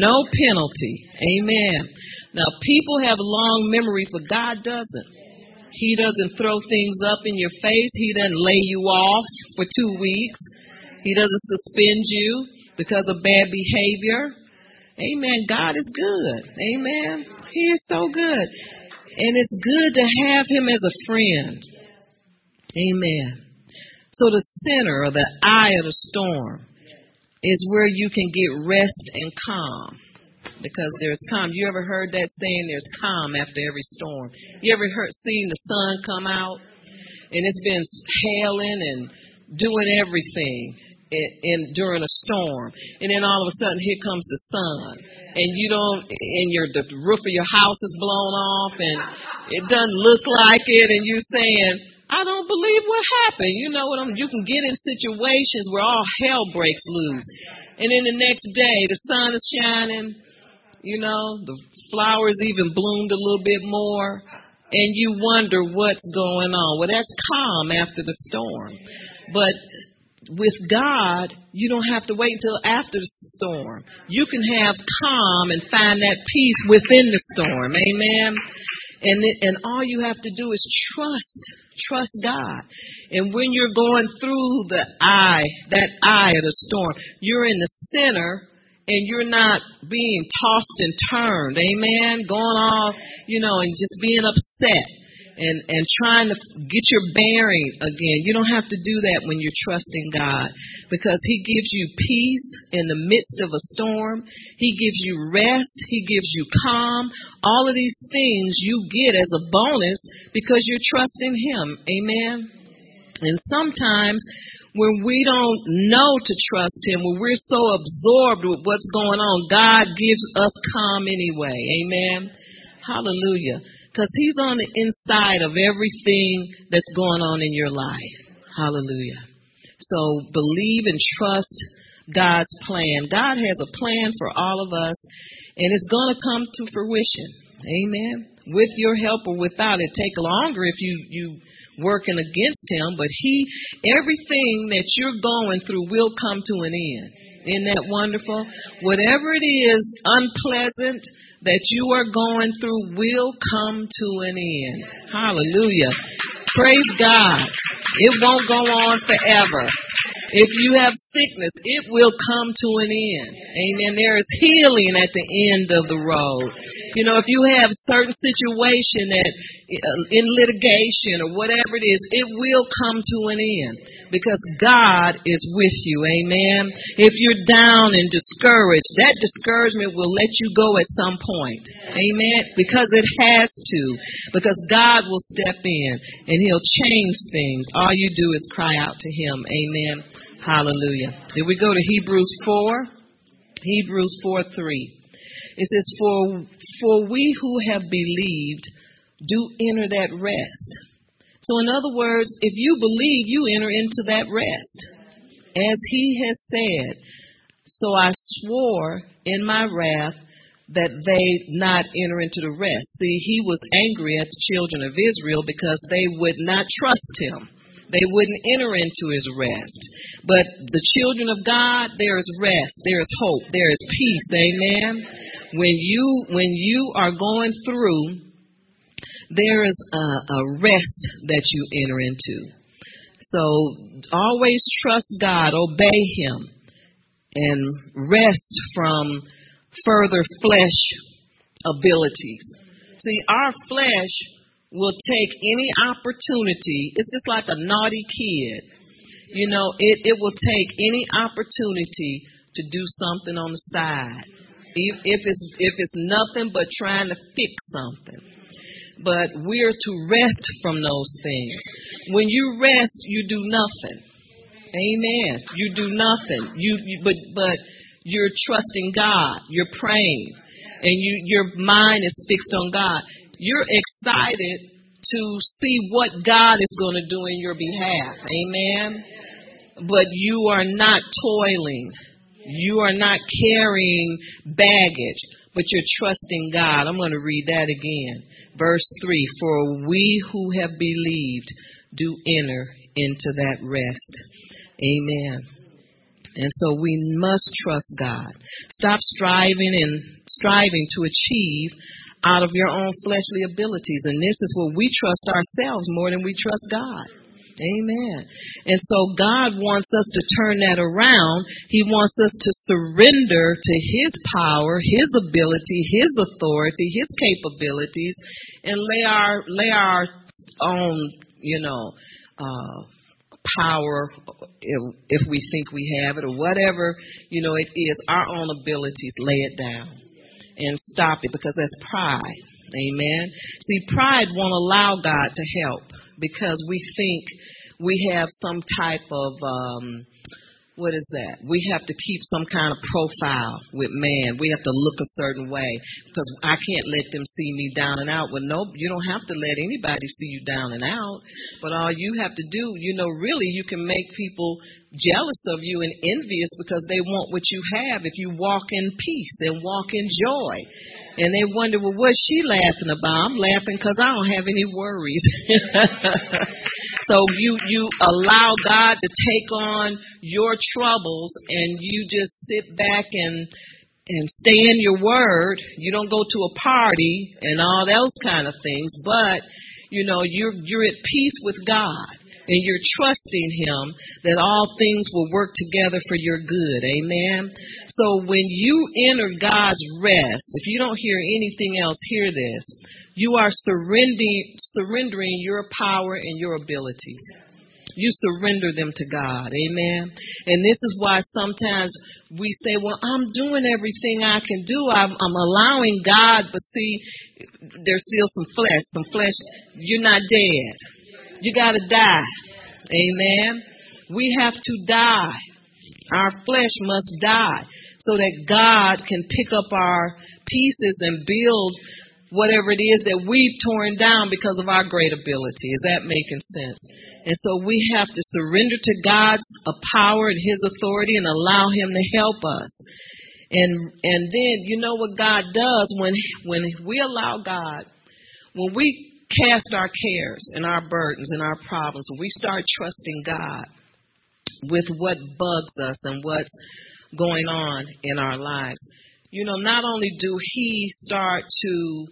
No penalty. Amen. Now, people have long memories, but God doesn't. He doesn't throw things up in your face. He doesn't lay you off for 2 weeks. He doesn't suspend you because of bad behavior. Amen. God is good. Amen. He is so good. And it's good to have Him as a friend. Amen. So the center or the eye of the storm is where you can get rest and calm, because there's calm. You ever heard that saying, there's calm after every storm? You ever seen the sun come out and it's been hailing and doing everything during a storm, and then all of a sudden here comes the sun, and the roof of your house is blown off and it doesn't look like it, and you're saying, I don't believe what happened. You know what you can get in situations where all hell breaks loose. And then the next day, the sun is shining. You know, the flowers even bloomed a little bit more. And you wonder what's going on. Well, that's calm after the storm. But with God, you don't have to wait until after the storm. You can have calm and find that peace within the storm. Amen. And all you have to do is trust God. And when you're going through that eye of the storm, you're in the center and you're not being tossed and turned. Amen. Going off, and just being upset and trying to get your bearing again. You don't have to do that when you're trusting God, because He gives you peace in the midst of a storm. He gives you rest. He gives you calm. All of these things you get as a bonus because you're trusting Him. Amen. And sometimes when we don't know to trust Him, when we're so absorbed with what's going on, God gives us calm anyway. Amen. Hallelujah. Because He's on the inside of everything that's going on in your life. Hallelujah. So believe and trust God's plan. God has a plan for all of us, and it's going to come to fruition. Amen. With your help or without it. Take longer if you working against Him, but everything that you're going through will come to an end. Isn't that wonderful? Whatever it is unpleasant that you are going through will come to an end. Hallelujah. Praise God. It won't go on forever. If you have sickness, it will come to an end. Amen. There is healing at the end of the road. You know, if you have certain situation that in litigation or whatever it is, it will come to an end, because God is with you. Amen. If you're down and discouraged, that discouragement will let you go at some point. Amen. Because it has to. Because God will step in and He'll change things. All you do is cry out to Him. Amen. Hallelujah. Then we go to Hebrews 4. Hebrews 4:3. It says, For we who have believed do enter that rest. So in other words, if you believe, you enter into that rest. As He has said, so I swore in my wrath that they not enter into the rest. See, He was angry at the children of Israel because they would not trust Him. They wouldn't enter into his rest. But the children of God, there is rest, there is hope, there is peace. Amen. When you are going through, there is a rest that you enter into. So always trust God, obey him, and rest from further flesh abilities. See, our flesh will take any opportunity. It's just like a naughty kid. You know, it will take any opportunity to do something on the side. If it's nothing but trying to fix something. But we're to rest from those things. When you rest, you do nothing. Amen. You do nothing. But you're trusting God. You're praying. And your mind is fixed on God. You're excited to see what God is going to do in your behalf. Amen. But you are not toiling. You are not carrying baggage, but you're trusting God. I'm going to read that again. Verse 3, for we who have believed do enter into that rest. Amen. And so we must trust God. Stop striving to achieve out of your own fleshly abilities. And this is where we trust ourselves more than we trust God. Amen. And so God wants us to turn that around. He wants us to surrender to his power, his ability, his authority, his capabilities, and lay our own, power, if we think we have it or whatever, it is our own abilities. Lay it down and stop it, because that's pride. Amen. See, pride won't allow God to help, because we think we have some type of, what is that? We have to keep some kind of profile with man. We have to look a certain way, because I can't let them see me down and out. Well, no, you don't have to let anybody see you down and out. But all you have to do, really, you can make people jealous of you and envious, because they want what you have if you walk in peace and walk in joy. And they wonder, well, what's she laughing about? I'm laughing because I don't have any worries. So you allow God to take on your troubles, and you just sit back and stay in your word. You don't go to a party and all those kind of things, but you're at peace with God. And you're trusting him that all things will work together for your good. Amen. So when you enter God's rest, if you don't hear anything else, hear this. You are surrendering your power and your abilities. You surrender them to God. Amen. And this is why sometimes we say, well, I'm doing everything I can do. I'm allowing God. But see, there's still some flesh. Some flesh. You're not dead. You got to die. Amen. We have to die. Our flesh must die so that God can pick up our pieces and build whatever it is that we've torn down because of our great ability. Is that making sense? And so we have to surrender to God's power and his authority and allow him to help us. And then you know what God does when we allow God, when we cast our cares and our burdens and our problems, we start trusting God with what bugs us and what's going on in our lives. Not only do he start to,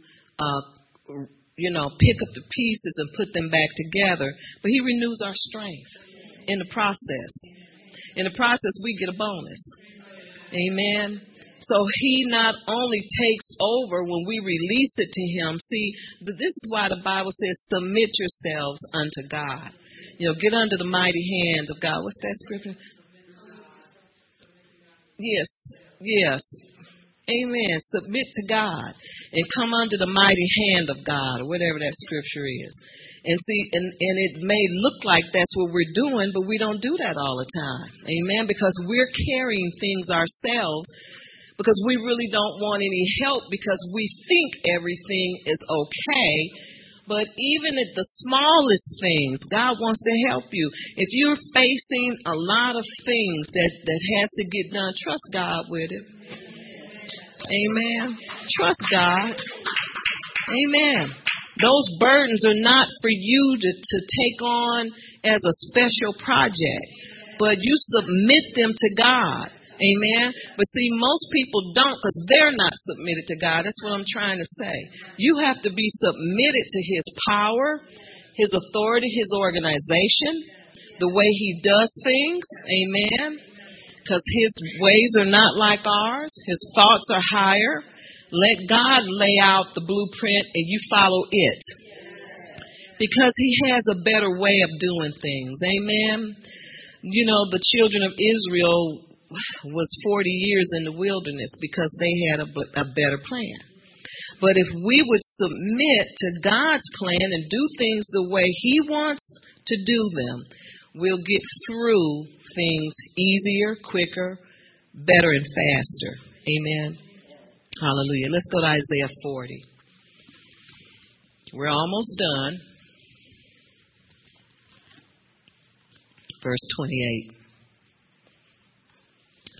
pick up the pieces and put them back together, but he renews our strength in the process. In the process, we get a bonus. Amen. So he not only takes over when we release it to him. See, this is why the Bible says, submit yourselves unto God. Get under the mighty hands of God. What's that scripture? Yes, yes. Amen. Submit to God and come under the mighty hand of God, or whatever that scripture is. And see, and it may look like that's what we're doing, but we don't do that all the time. Amen. Because we're carrying things ourselves, because we really don't want any help, because we think everything is okay. But even at the smallest things, God wants to help you. If you're facing a lot of things that has to get done, trust God with it. Amen. Trust God. Amen. Those burdens are not for you to take on as a special project, but you submit them to God. Amen. But see, most people don't, because they're not submitted to God. That's what I'm trying to say. You have to be submitted to His power, His authority, His organization, the way He does things. Amen. Because His ways are not like ours. His thoughts are higher. Let God lay out the blueprint and you follow it, because He has a better way of doing things. Amen. You know, the children of Israel was 40 years in the wilderness because they had a better plan. But if we would submit to God's plan and do things the way He wants to do them, we'll get through things easier, quicker, better, and faster. Amen. Hallelujah. Let's go to Isaiah 40. We're almost done. Verse 28.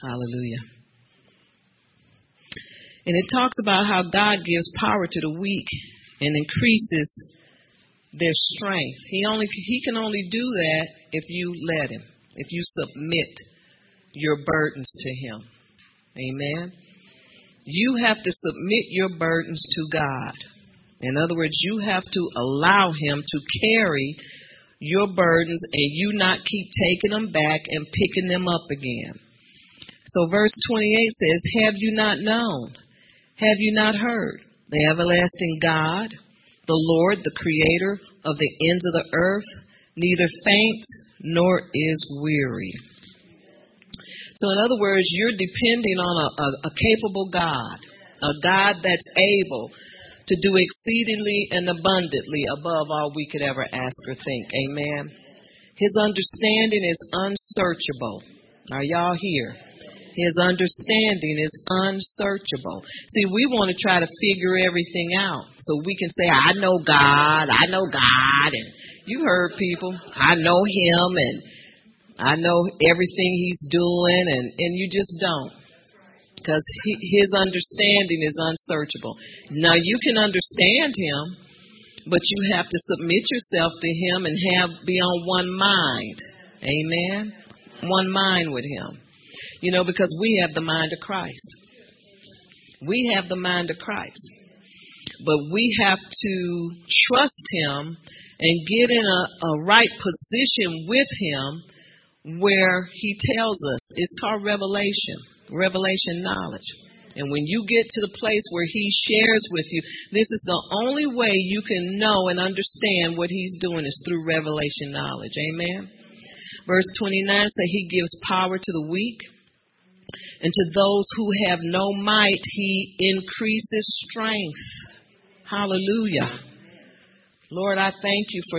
Hallelujah. And it talks about how God gives power to the weak and increases their strength. He can only do that if you let Him, if you submit your burdens to Him. Amen. You have to submit your burdens to God. In other words, you have to allow Him to carry your burdens and you not keep taking them back and picking them up again. So verse 28 says, have you not known? Have you not heard? The everlasting God, the Lord, the creator of the ends of the earth, neither faints nor is weary. So in other words, you're depending on a capable God, a God that's able to do exceedingly and abundantly above all we could ever ask or think. Amen. His understanding is unsearchable. Are y'all here? His understanding is unsearchable. See, we want to try to figure everything out so we can say, I know God. And you heard people, I know Him and I know everything He's doing, and you just don't, because His understanding is unsearchable. Now, you can understand Him, but you have to submit yourself to Him and be on one mind. Amen? One mind with Him. You know, because we have the mind of Christ. We have the mind of Christ. But we have to trust Him and get in a right position with Him where He tells us. It's called revelation knowledge. And when you get to the place where He shares with you, this is the only way you can know and understand what He's doing is through revelation knowledge. Amen. Verse 29 says He gives power to the weak, and to those who have no might, He increases strength. Hallelujah. Lord, I thank You for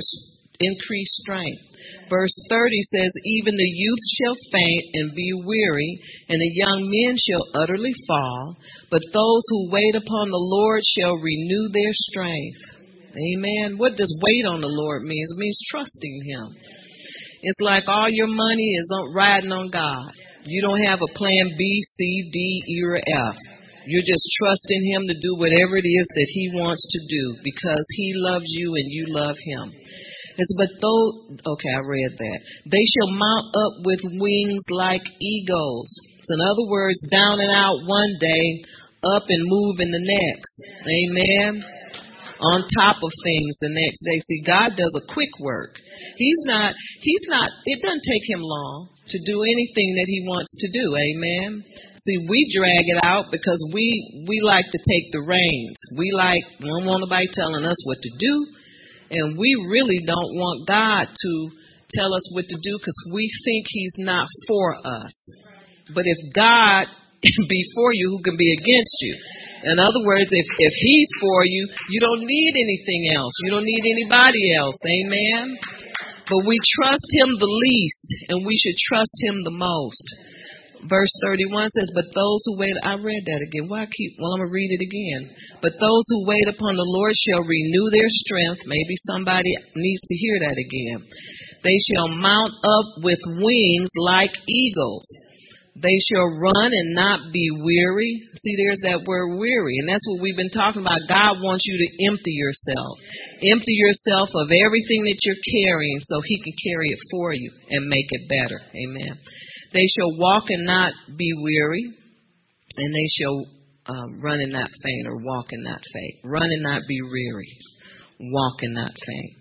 increased strength. Verse 30 says, even the youth shall faint and be weary, and the young men shall utterly fall. But those who wait upon the Lord shall renew their strength. Amen. What does wait on the Lord mean? It means trusting Him. It's like all your money is riding on God. You don't have a plan B, C, D, E, or F. You're just trusting Him to do whatever it is that He wants to do, because He loves you and you love Him. I read that. They shall mount up with wings like eagles. So in other words, down and out one day, up and move in the next. Amen. On top of things the next day. See, God does a quick work. It doesn't take Him long to do anything that He wants to do. Amen. See, we drag it out because we like to take the reins. We don't want nobody telling us what to do. And we really don't want God to tell us what to do, because we think He's not for us. But if God be for you, who can be against you? In other words, if He's for you, you don't need anything else. You don't need anybody else. Amen? But we trust Him the least, and we should trust Him the most. Verse 31 says, but those who wait, I read that again. I'm going to read it again. But those who wait upon the Lord shall renew their strength. Maybe somebody needs to hear that again. They shall mount up with wings like eagles. They shall run and not be weary. See, there's that word weary, and that's what we've been talking about. God wants you to empty yourself. Empty yourself of everything that you're carrying so he can carry it for you and make it better. Amen. They shall walk and not be weary, and they shall run and not faint, or walk and not faint. Run and not be weary. Walk and not faint.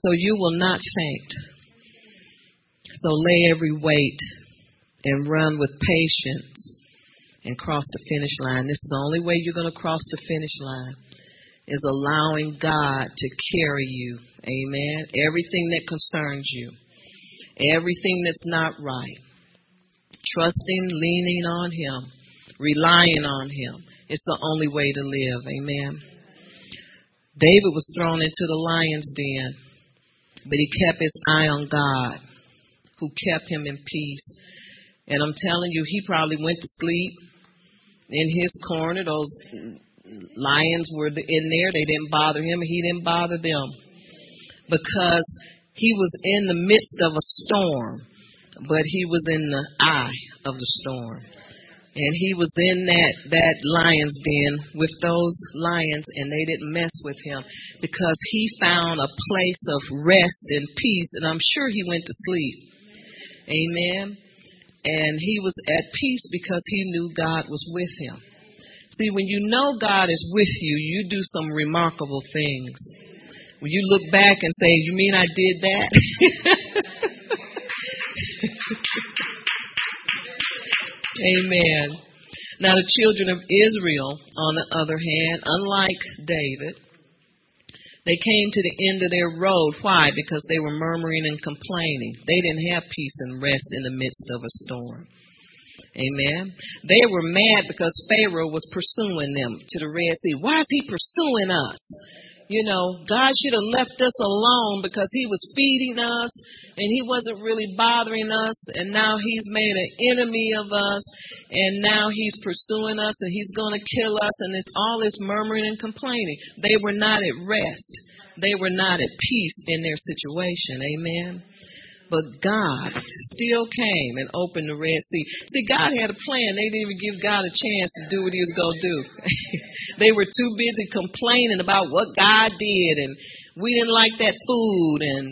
So you will not faint. So lay every weight and run with patience and cross the finish line. This is the only way you're going to cross the finish line, is allowing God to carry you. Amen. Everything that concerns you, everything that's not right, trusting, leaning on him, relying on him. It's the only way to live. Amen. David was thrown into the lion's den, but he kept his eye on God, who kept him in peace. And I'm telling you, he probably went to sleep in his corner. Those lions were in there. They didn't bother him, and he didn't bother them, because he was in the midst of a storm, but he was in the eye of the storm. And he was in that lion's den with those lions, and they didn't mess with him, because he found a place of rest and peace. And I'm sure he went to sleep. Amen. And he was at peace because he knew God was with him. See, when you know God is with you, you do some remarkable things. When you look back and say, you mean I did that? Amen. Now, the children of Israel, on the other hand, unlike David, they came to the end of their road. Why? Because they were murmuring and complaining. They didn't have peace and rest in the midst of a storm. Amen. They were mad because Pharaoh was pursuing them to the Red Sea. Why is he pursuing us? You know, God should have left us alone, because he was feeding us and he wasn't really bothering us. And now he's made an enemy of us, and now he's pursuing us, and he's going to kill us. And it's all this murmuring and complaining. They were not at rest. They were not at peace in their situation. Amen. But God still came and opened the Red Sea. See, God had a plan. They didn't even give God a chance to do what he was going to do. They were too busy complaining about what God did, and we didn't like that food, and,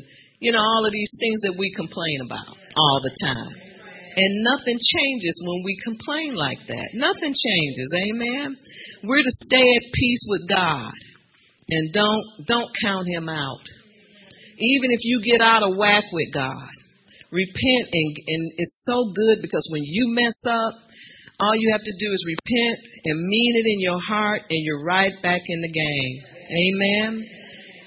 you know, all of these things that we complain about all the time. And nothing changes when we complain like that. Nothing changes. Amen. We're to stay at peace with God, and don't count him out. Even if you get out of whack with God, repent. And it's so good, because when you mess up, all you have to do is repent and mean it in your heart, and you're right back in the game. Amen.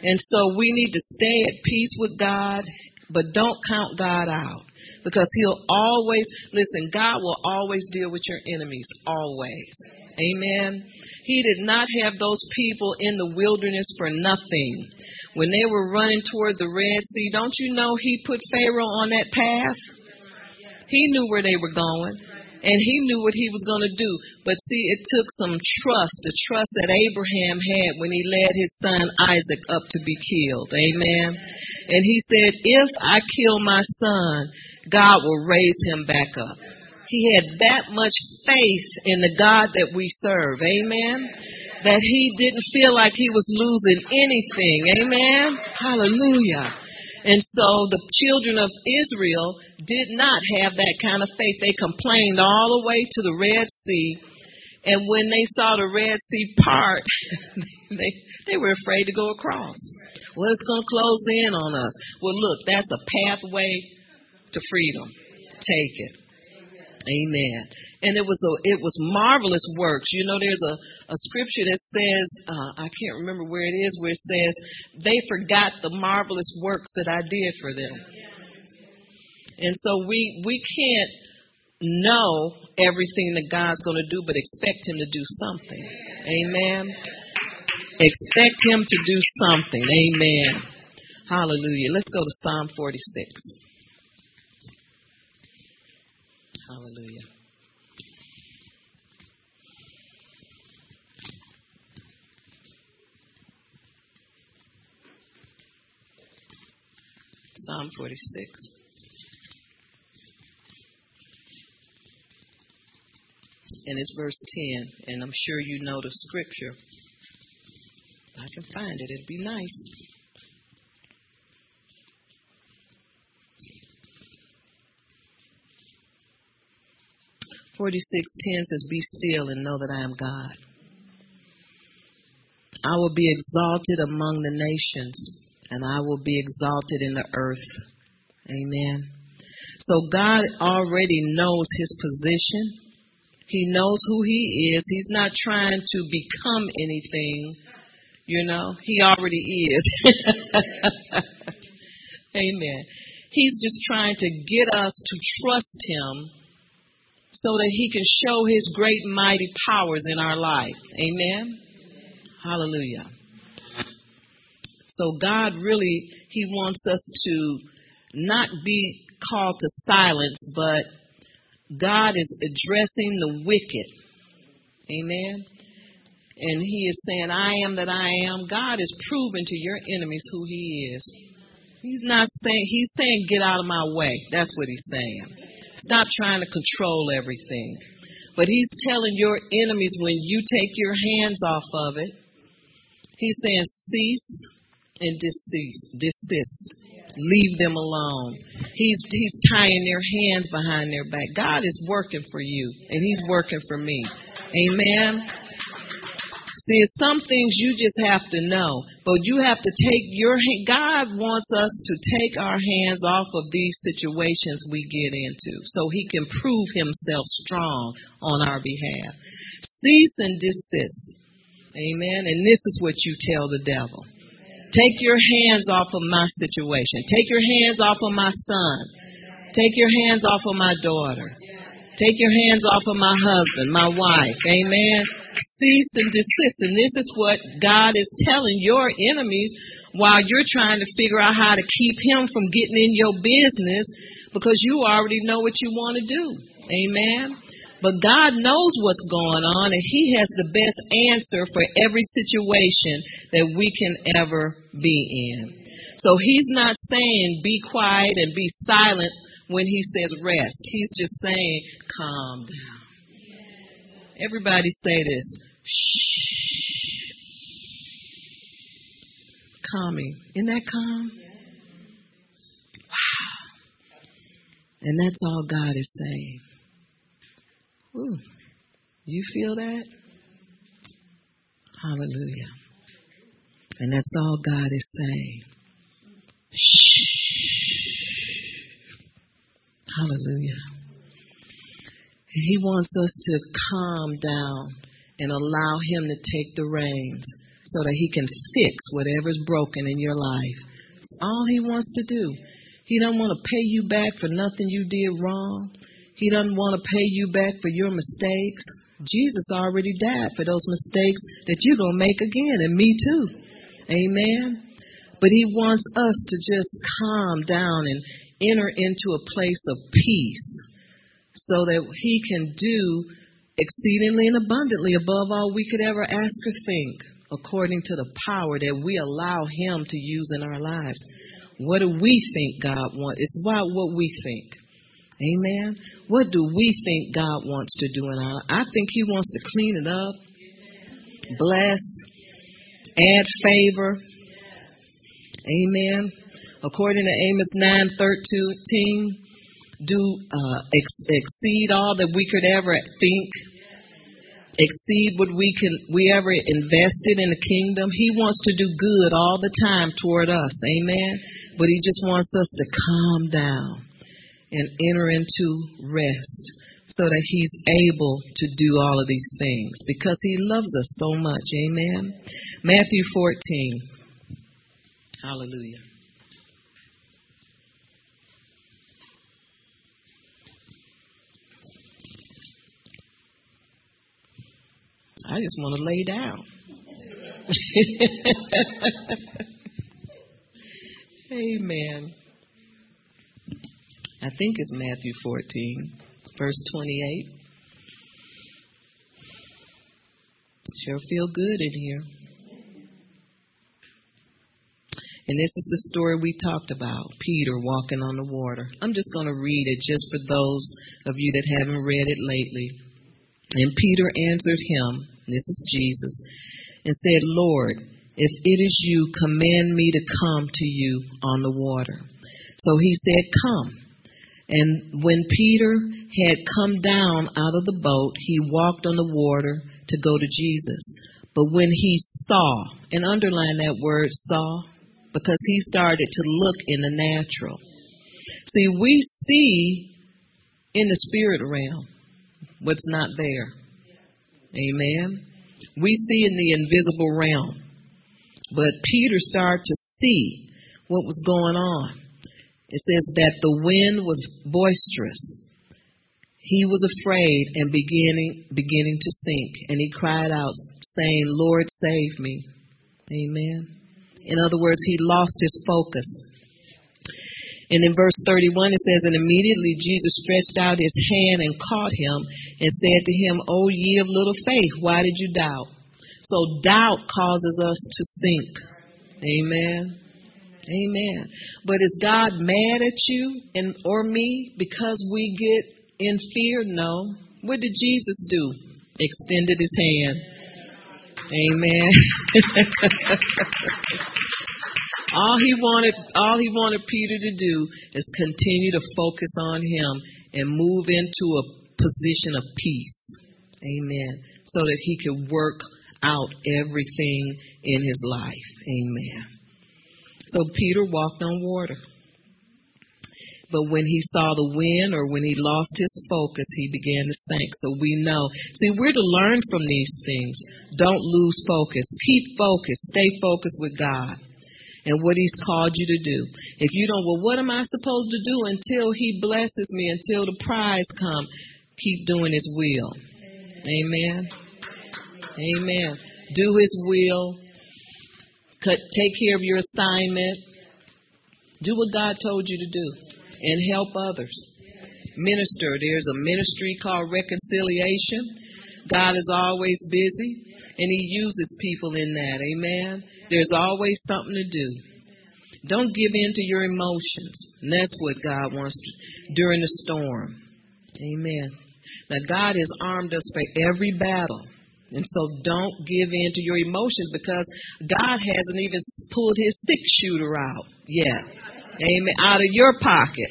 And so we need to stay at peace with God, but don't count God out, because he'll always, listen, God will always deal with your enemies, always. Amen. He did not have those people in the wilderness for nothing. When they were running toward the Red Sea, don't you know he put Pharaoh on that path? He knew where they were going, and he knew what he was going to do. But see, it took some trust, the trust that Abraham had when he led his son Isaac up to be killed. Amen. And he said, if I kill my son, God will raise him back up. He had that much faith in the God that we serve. Amen. That he didn't feel like he was losing anything. Amen. Hallelujah. And so the children of Israel did not have that kind of faith. They complained all the way to the Red Sea. And when they saw the Red Sea part, they were afraid to go across. Well, it's going to close in on us. Well, look, that's a pathway to freedom. Take it. Amen. And it was marvelous works. You know, there's a scripture that says, I can't remember where it is, where it says, they forgot the marvelous works that I did for them. And so we can't know everything that God's going to do, but expect him to do something. Amen. Expect him to do something. Amen. Hallelujah. Let's go to Psalm 46. Hallelujah. Psalm 46. and it's verse 10. And I'm sure you know the scripture. If I can find it, it'd be nice. Psalm 46:10 says, "Be still and know that I am God. I will be exalted among the nations, and I will be exalted in the earth." Amen. So God already knows his position. He knows who he is. He's not trying to become anything, you know. He already is. Amen. He's just trying to get us to trust him so that he can show his great mighty powers in our life. Amen. Hallelujah. So God really, he wants us to not be called to silence, but God is addressing the wicked. Amen. And he is saying, "I am that I am." God is proving to your enemies who he is. He's not saying, he's saying, "Get out of my way." That's what he's saying. Stop trying to control everything. But he's telling your enemies, when you take your hands off of it, he's saying, "Cease and desist. Leave them alone." He's tying their hands behind their back. God is working for you, and he's working for me. Amen. See, some things you just have to know, but you have to take your hand. God wants us to take our hands off of these situations we get into so he can prove himself strong on our behalf. Cease and desist. Amen. And this is what you tell the devil. Take your hands off of my situation. Take your hands off of my son. Take your hands off of my daughter. Take your hands off of my husband, my wife. Amen. Cease and desist. And this is what God is telling your enemies while you're trying to figure out how to keep him from getting in your business, because you already know what you want to do. Amen. But God knows what's going on, and he has the best answer for every situation that we can ever be in. So he's not saying be quiet and be silent when he says rest. He's just saying calm down. Everybody say this. Shh. Calming. Isn't that calm? Wow. And that's all God is saying. Ooh, you feel that? Hallelujah. And that's all God is saying. Shh. Hallelujah. He wants us to calm down and allow him to take the reins so that he can fix whatever's broken in your life. It's all he wants to do. He doesn't want to pay you back for nothing you did wrong. He doesn't want to pay you back for your mistakes. Jesus already died for those mistakes that you're going to make again, and me too. Amen. But he wants us to just calm down and enter into a place of peace so that he can do exceedingly and abundantly above all we could ever ask or think, according to the power that we allow him to use in our lives. What do we think God wants? It's about what we think. Amen. What do we think God wants to do in our life? I think he wants to clean it up, bless, add favor. Amen. According to Amos 9:13, exceed all that we could ever think. Exceed what we ever invested in the kingdom. He wants to do good all the time toward us. Amen. But he just wants us to calm down and enter into rest so that he's able to do all of these things, because he loves us so much. Amen. Matthew 14. Hallelujah. I just want to lay down. Amen. I think it's Matthew 14, verse 28. Sure feel good in here. And this is the story we talked about, Peter walking on the water. I'm just going to read it just for those of you that haven't read it lately. And Peter answered him, this is Jesus, and said, Lord, if it is you, command me to come to you on the water. So he said, come. And when Peter had come down out of the boat, he walked on the water to go to Jesus. But when he saw, and underline that word saw, because he started to look in the natural. See, we see in the spirit realm what's not there. Amen. We see in the invisible realm. But Peter started to see what was going on. It says that the wind was boisterous. He was afraid and beginning to sink. And he cried out, saying, Lord, save me. Amen. In other words, he lost his focus. And in verse 31, it says, and immediately Jesus stretched out his hand and caught him and said to him, O ye of little faith, why did you doubt? So doubt causes us to sink. Amen. Amen. But is God mad at you and or me because we get in fear? No. What did Jesus do? Extended his hand. Amen. All he wanted Peter to do is continue to focus on him and move into a position of peace. Amen. So that he could work out everything in his life. Amen. So Peter walked on water. But when he saw the wind or when he lost his focus, he began to sink. So we know. See, we're to learn from these things. Don't lose focus. Keep focused. Stay focused with God and what he's called you to do. If you don't, well, what am I supposed to do until he blesses me, until the prize comes? Keep doing his will. Amen. Amen. Do his will. Take care of your assignment. Do what God told you to do and help others. Minister. There's a ministry called Reconciliation. God is always busy, and he uses people in that. Amen. There's always something to do. Don't give in to your emotions. And that's what God wants during the storm. Amen. Now, God has armed us for every battle. And so don't give in to your emotions because God hasn't even pulled his six-shooter out yet. Amen. Out of your pocket.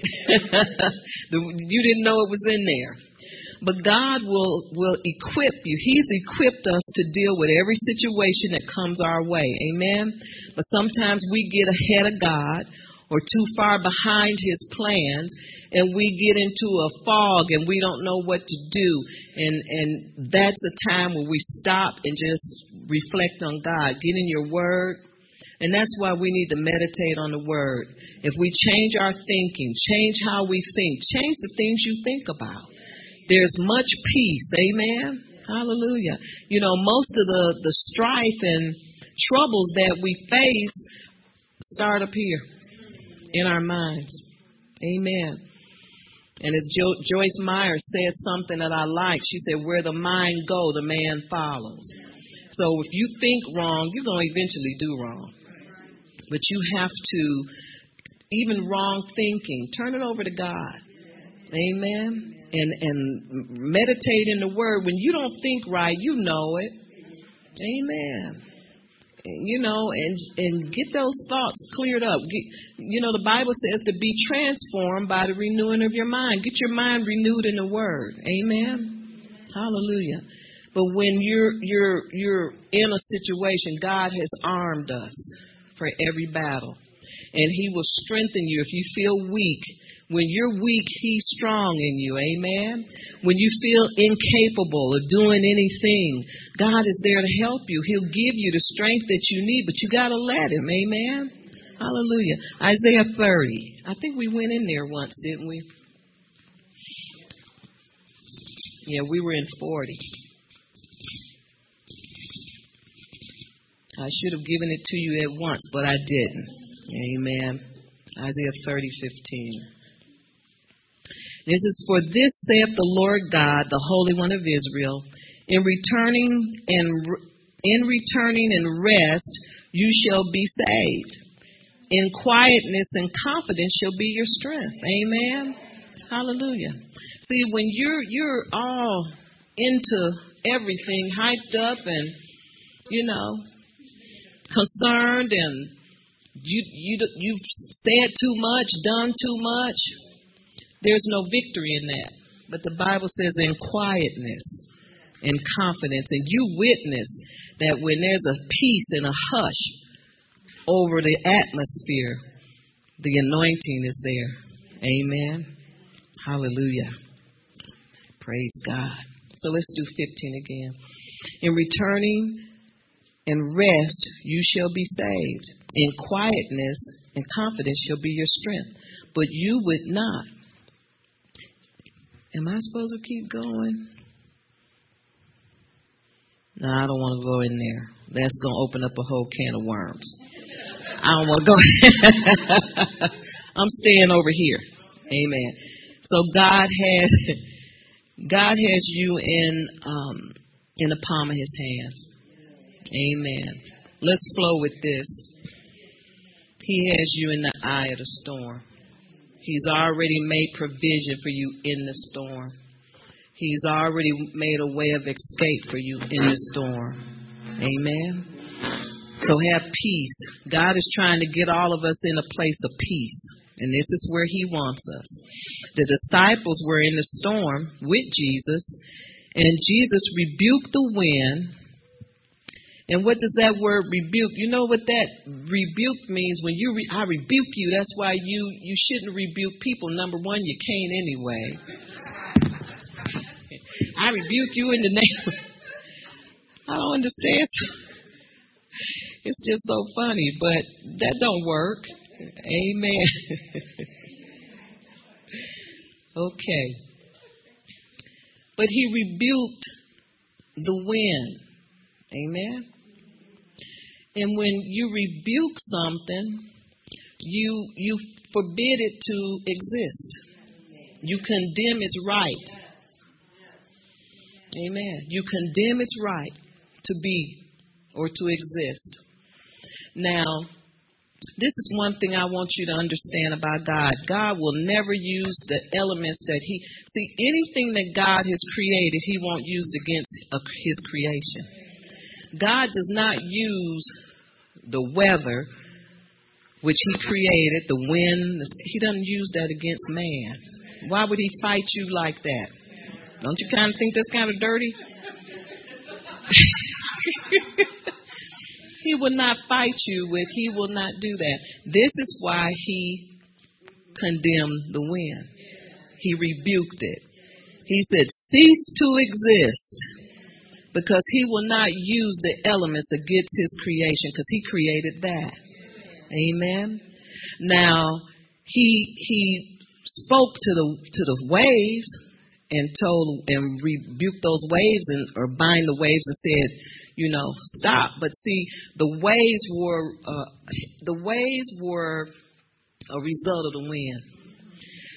You didn't know it was in there. But God will equip you. He's equipped us to deal with every situation that comes our way. Amen. But sometimes we get ahead of God or too far behind his plans, and we get into a fog and we don't know what to do. And that's a time where we stop and just reflect on God. Get in your word. And that's why we need to meditate on the word. If we change our thinking, change how we think, change the things you think about. There's much peace. Amen. Hallelujah. You know, most of the strife and troubles that we face start up here in our minds. Amen. And as Joyce Meyer says something that I like, she said, where the mind goes, the man follows. So if you think wrong, you're going to eventually do wrong. But you have to, even wrong thinking, turn it over to God. Amen. And meditate in the word. When you don't think right, you know it. Amen. You know, and get those thoughts cleared up. You know, the Bible says to be transformed by the renewing of your mind. Get your mind renewed in the word. Amen. Hallelujah. But when you're in a situation, God has armed us for every battle. And he will strengthen you if you feel weak. When you're weak, he's strong in you. Amen. When you feel incapable of doing anything, God is there to help you. He'll give you the strength that you need, but you got to let him. Amen. Hallelujah. Isaiah 30. I think we went in there once, didn't we? Yeah, we were in 40. I should have given it to you at once, but I didn't. Amen. Isaiah 30:15. This is, for this saith the Lord God, the Holy One of Israel, in returning and rest you shall be saved. In quietness and confidence shall be your strength. Amen. Hallelujah. See, when you're all into everything, hyped up and, concerned, and you've said too much, done too much. There's no victory in that. But the Bible says in quietness and confidence, and you witness that when there's a peace and a hush over the atmosphere, the anointing is there. Amen. Hallelujah. Praise God. So let's do 15 again. In returning and rest, you shall be saved. In quietness and confidence shall be your strength. But you would not. Am I supposed to keep going? No, I don't want to go in there. That's going to open up a whole can of worms. I don't want to go. I'm staying over here. Amen. So God has you in the palm of his hands. Amen. Let's flow with this. He has you in the eye of the storm. He's already made provision for you in the storm. He's already made a way of escape for you in the storm. Amen. So have peace. God is trying to get all of us in a place of peace. And this is where he wants us. The disciples were in the storm with Jesus, and Jesus rebuked the wind. And what does that word rebuke? You know what that rebuke means? When you I rebuke you, that's why you shouldn't rebuke people. Number one, you can't anyway. I rebuke you in the name of... I don't understand. It's just so funny, but that don't work. Amen. Okay. But he rebuked the wind. Amen. And when you rebuke something, you forbid it to exist. You condemn its right. Amen. You condemn its right to be or to exist. Now, this is one thing I want you to understand about God. God will never use the elements that anything that God has created, he won't use against his creation. God does not use the weather, which he created, the wind. He doesn't use that against man. Why would he fight you like that? Don't you kind of think that's kind of dirty? He will not fight you with, he will not do that. This is why he condemned the wind. He rebuked it. He said, cease to exist. Because he will not use the elements against his creation, because he created that. Amen. Now, he spoke to the waves and told and rebuked those waves or bind the waves and said, stop. But see, the waves were a result of the wind.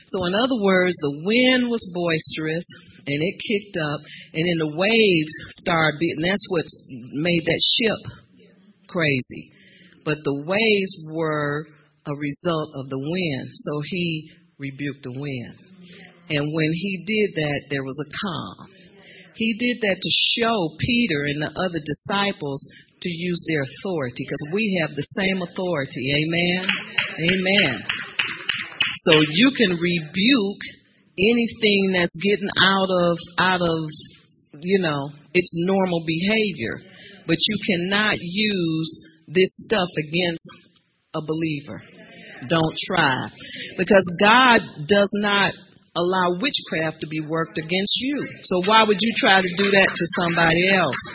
So in other words, the wind was boisterous. And it kicked up, and then the waves started beating. That's what made that ship crazy. But the waves were a result of the wind. So he rebuked the wind. And when he did that, there was a calm. He did that to show Peter and the other disciples to use their authority, because we have the same authority. Amen? Amen. So you can rebuke anything that's getting out of its normal behavior. But you cannot use this stuff against a believer. Don't try. Because God does not allow witchcraft to be worked against you. So why would you try to do that to somebody else?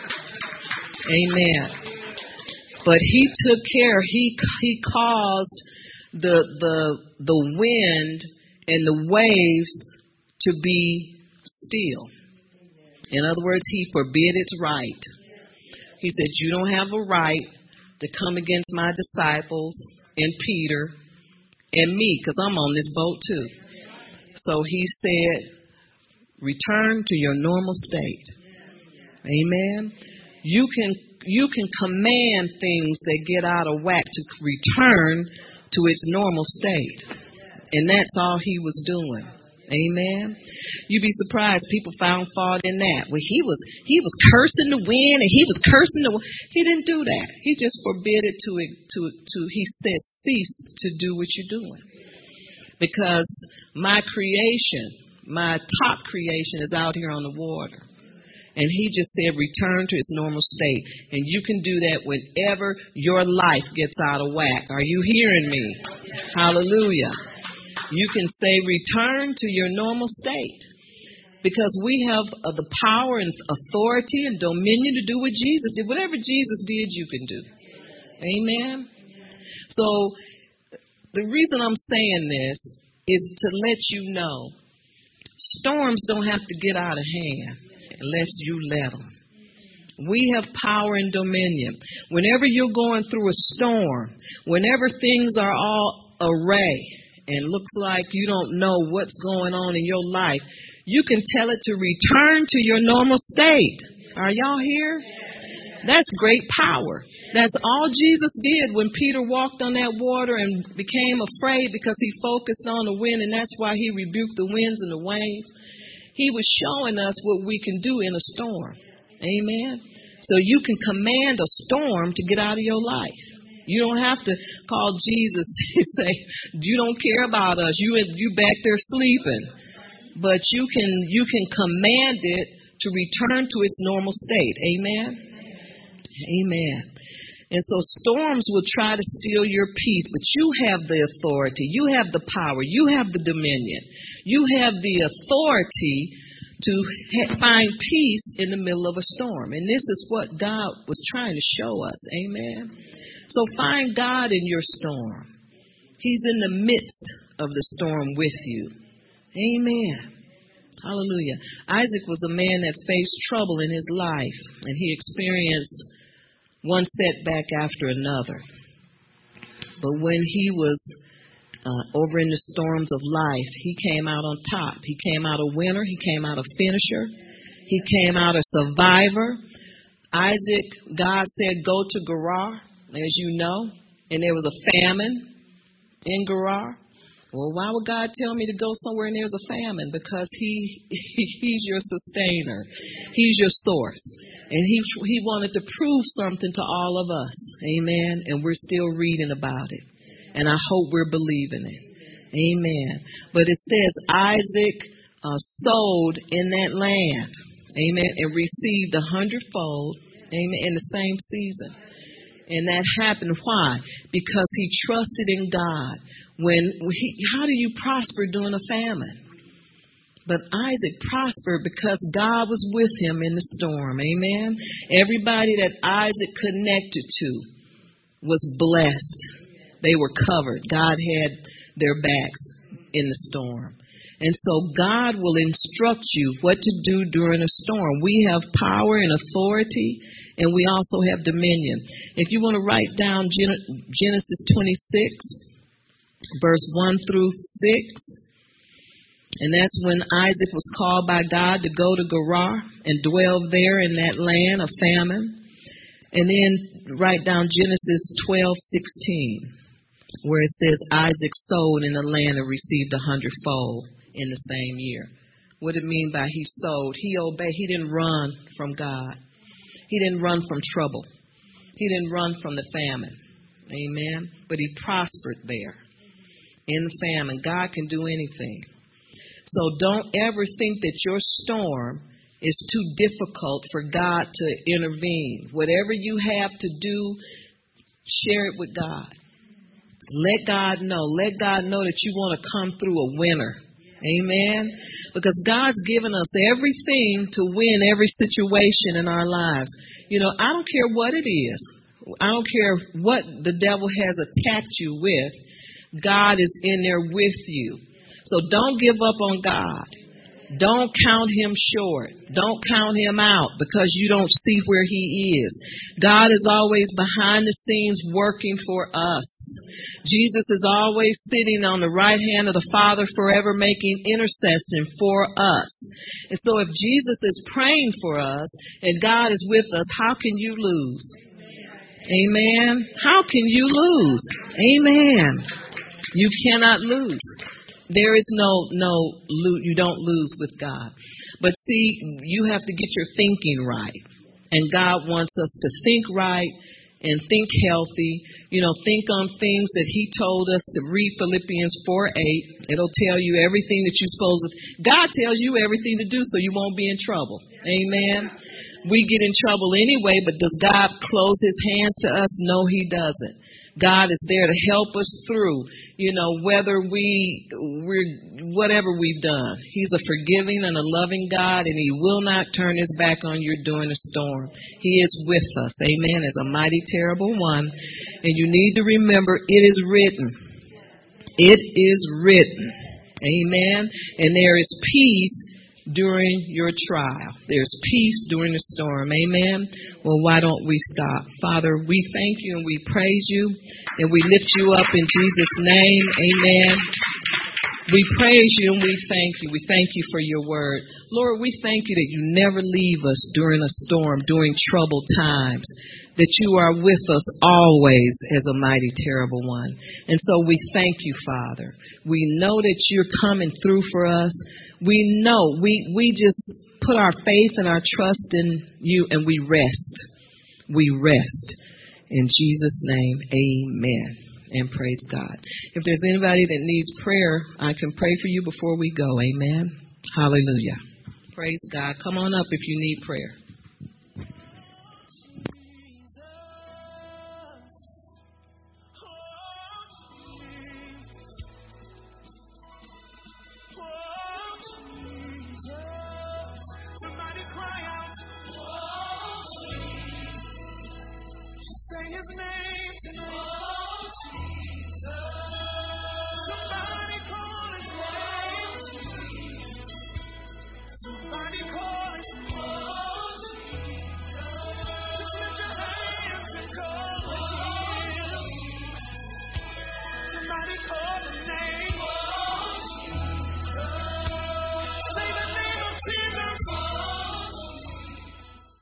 Amen. But he took care. He caused the wind and the waves to be still. In other words, he forbid its right. He said, you don't have a right to come against my disciples and Peter and me, because I'm on this boat too. So he said, return to your normal state. Amen. You can command things that get out of whack to return to its normal state. And that's all he was doing. Amen. You'd be surprised people found fault in that. Well, he was cursing the wind, and he was cursing the. He didn't do that. He just forbid it to. He said, cease to do what you're doing, because my creation, my top creation, is out here on the water, and he just said, return to its normal state, and you can do that whenever your life gets out of whack. Are you hearing me? Hallelujah. You can say, return to your normal state, because we have the power and authority and dominion to do what Jesus did. Whatever Jesus did, you can do. Amen. So the reason I'm saying this is to let you know storms don't have to get out of hand unless you let them. We have power and dominion. Whenever you're going through a storm, whenever things are all array, and looks like you don't know what's going on in your life, you can tell it to return to your normal state. Are y'all here? That's great power. That's all Jesus did when Peter walked on that water and became afraid because he focused on the wind, and that's why he rebuked the winds and the waves. He was showing us what we can do in a storm. Amen? So you can command a storm to get out of your life. You don't have to call Jesus and say, you don't care about us. You back there sleeping. But you can command it to return to its normal state. Amen? Amen. And so storms will try to steal your peace, but you have the authority. You have the power. You have the dominion. You have the authority to find peace in the middle of a storm. And this is what God was trying to show us. Amen? So find God in your storm. He's in the midst of the storm with you. Amen. Hallelujah. Isaac was a man that faced trouble in his life, and he experienced one setback after another. But when he was over in the storms of life, he came out on top. He came out a winner. He came out a finisher. He came out a survivor. Isaac, God said, go to Gerar, as you know, and there was a famine in Gerar. Well, why would God tell me to go somewhere and there's a famine? Because he's your sustainer. He's your source. And he wanted to prove something to all of us. Amen. And we're still reading about it. And I hope we're believing it. Amen. But it says Isaac sowed in that land. Amen. And received 100-fold. Amen. In the same season. And that happened. Why? Because he trusted in God. How do you prosper during a famine? But Isaac prospered because God was with him in the storm. Amen. Everybody that Isaac connected to was blessed. They were covered. God had their backs in the storm. And so God will instruct you what to do during a storm. We have power and authority, and we also have dominion. If you want to write down Genesis 26, verse 1 through 6, and that's when Isaac was called by God to go to Gerar and dwell there in that land of famine. And then write down Genesis 12:16, where it says Isaac sowed in the land and received 100-fold in the same year. What did it mean by he sowed? He obeyed. He didn't run from God. He didn't run from trouble. He didn't run from the famine. Amen. But he prospered there in the famine. God can do anything. So don't ever think that your storm is too difficult for God to intervene. Whatever you have to do, share it with God. Let God know. Let God know that you want to come through a winner. Amen. Because God's given us everything to win every situation in our lives. You know, I don't care what it is. I don't care what the devil has attacked you with. God is in there with you. So don't give up on God. Don't count him short. Don't count him out because you don't see where he is. God is always behind the scenes working for us. Jesus is always sitting on the right hand of the Father forever making intercession for us. And so if Jesus is praying for us and God is with us, how can you lose? Amen. How can you lose? Amen. You cannot lose. There is no you don't lose with God. But see, you have to get your thinking right. And God wants us to think right and think healthy. You know, think on things that he told us to read. Philippians 4:8. It'll tell you everything that you're supposed to. God tells you everything to do so you won't be in trouble. Amen. We get in trouble anyway, but does God close his hands to us? No, he doesn't. God is there to help us through, you know, whether whatever we've done. He's a forgiving and a loving God, and he will not turn his back on you during a storm. He is with us. Amen. It's a mighty, terrible one. And you need to remember, it is written. It is written. Amen. And there is peace during your trial. There's peace during the storm. Amen. Well, why don't we stop? Father, we thank you and we praise you and we lift you up in Jesus' name. Amen. We praise you and we thank you. We thank you for your word. Lord, we thank you that you never leave us during a storm, during troubled times, that you are with us always as a mighty, terrible one. And so we thank you, Father. We know that you're coming through for us. We know, we just put our faith and our trust in you, and we rest. We rest. In Jesus' name, amen. And praise God. If there's anybody that needs prayer, I can pray for you before we go. Amen. Hallelujah. Praise God. Come on up if you need prayer.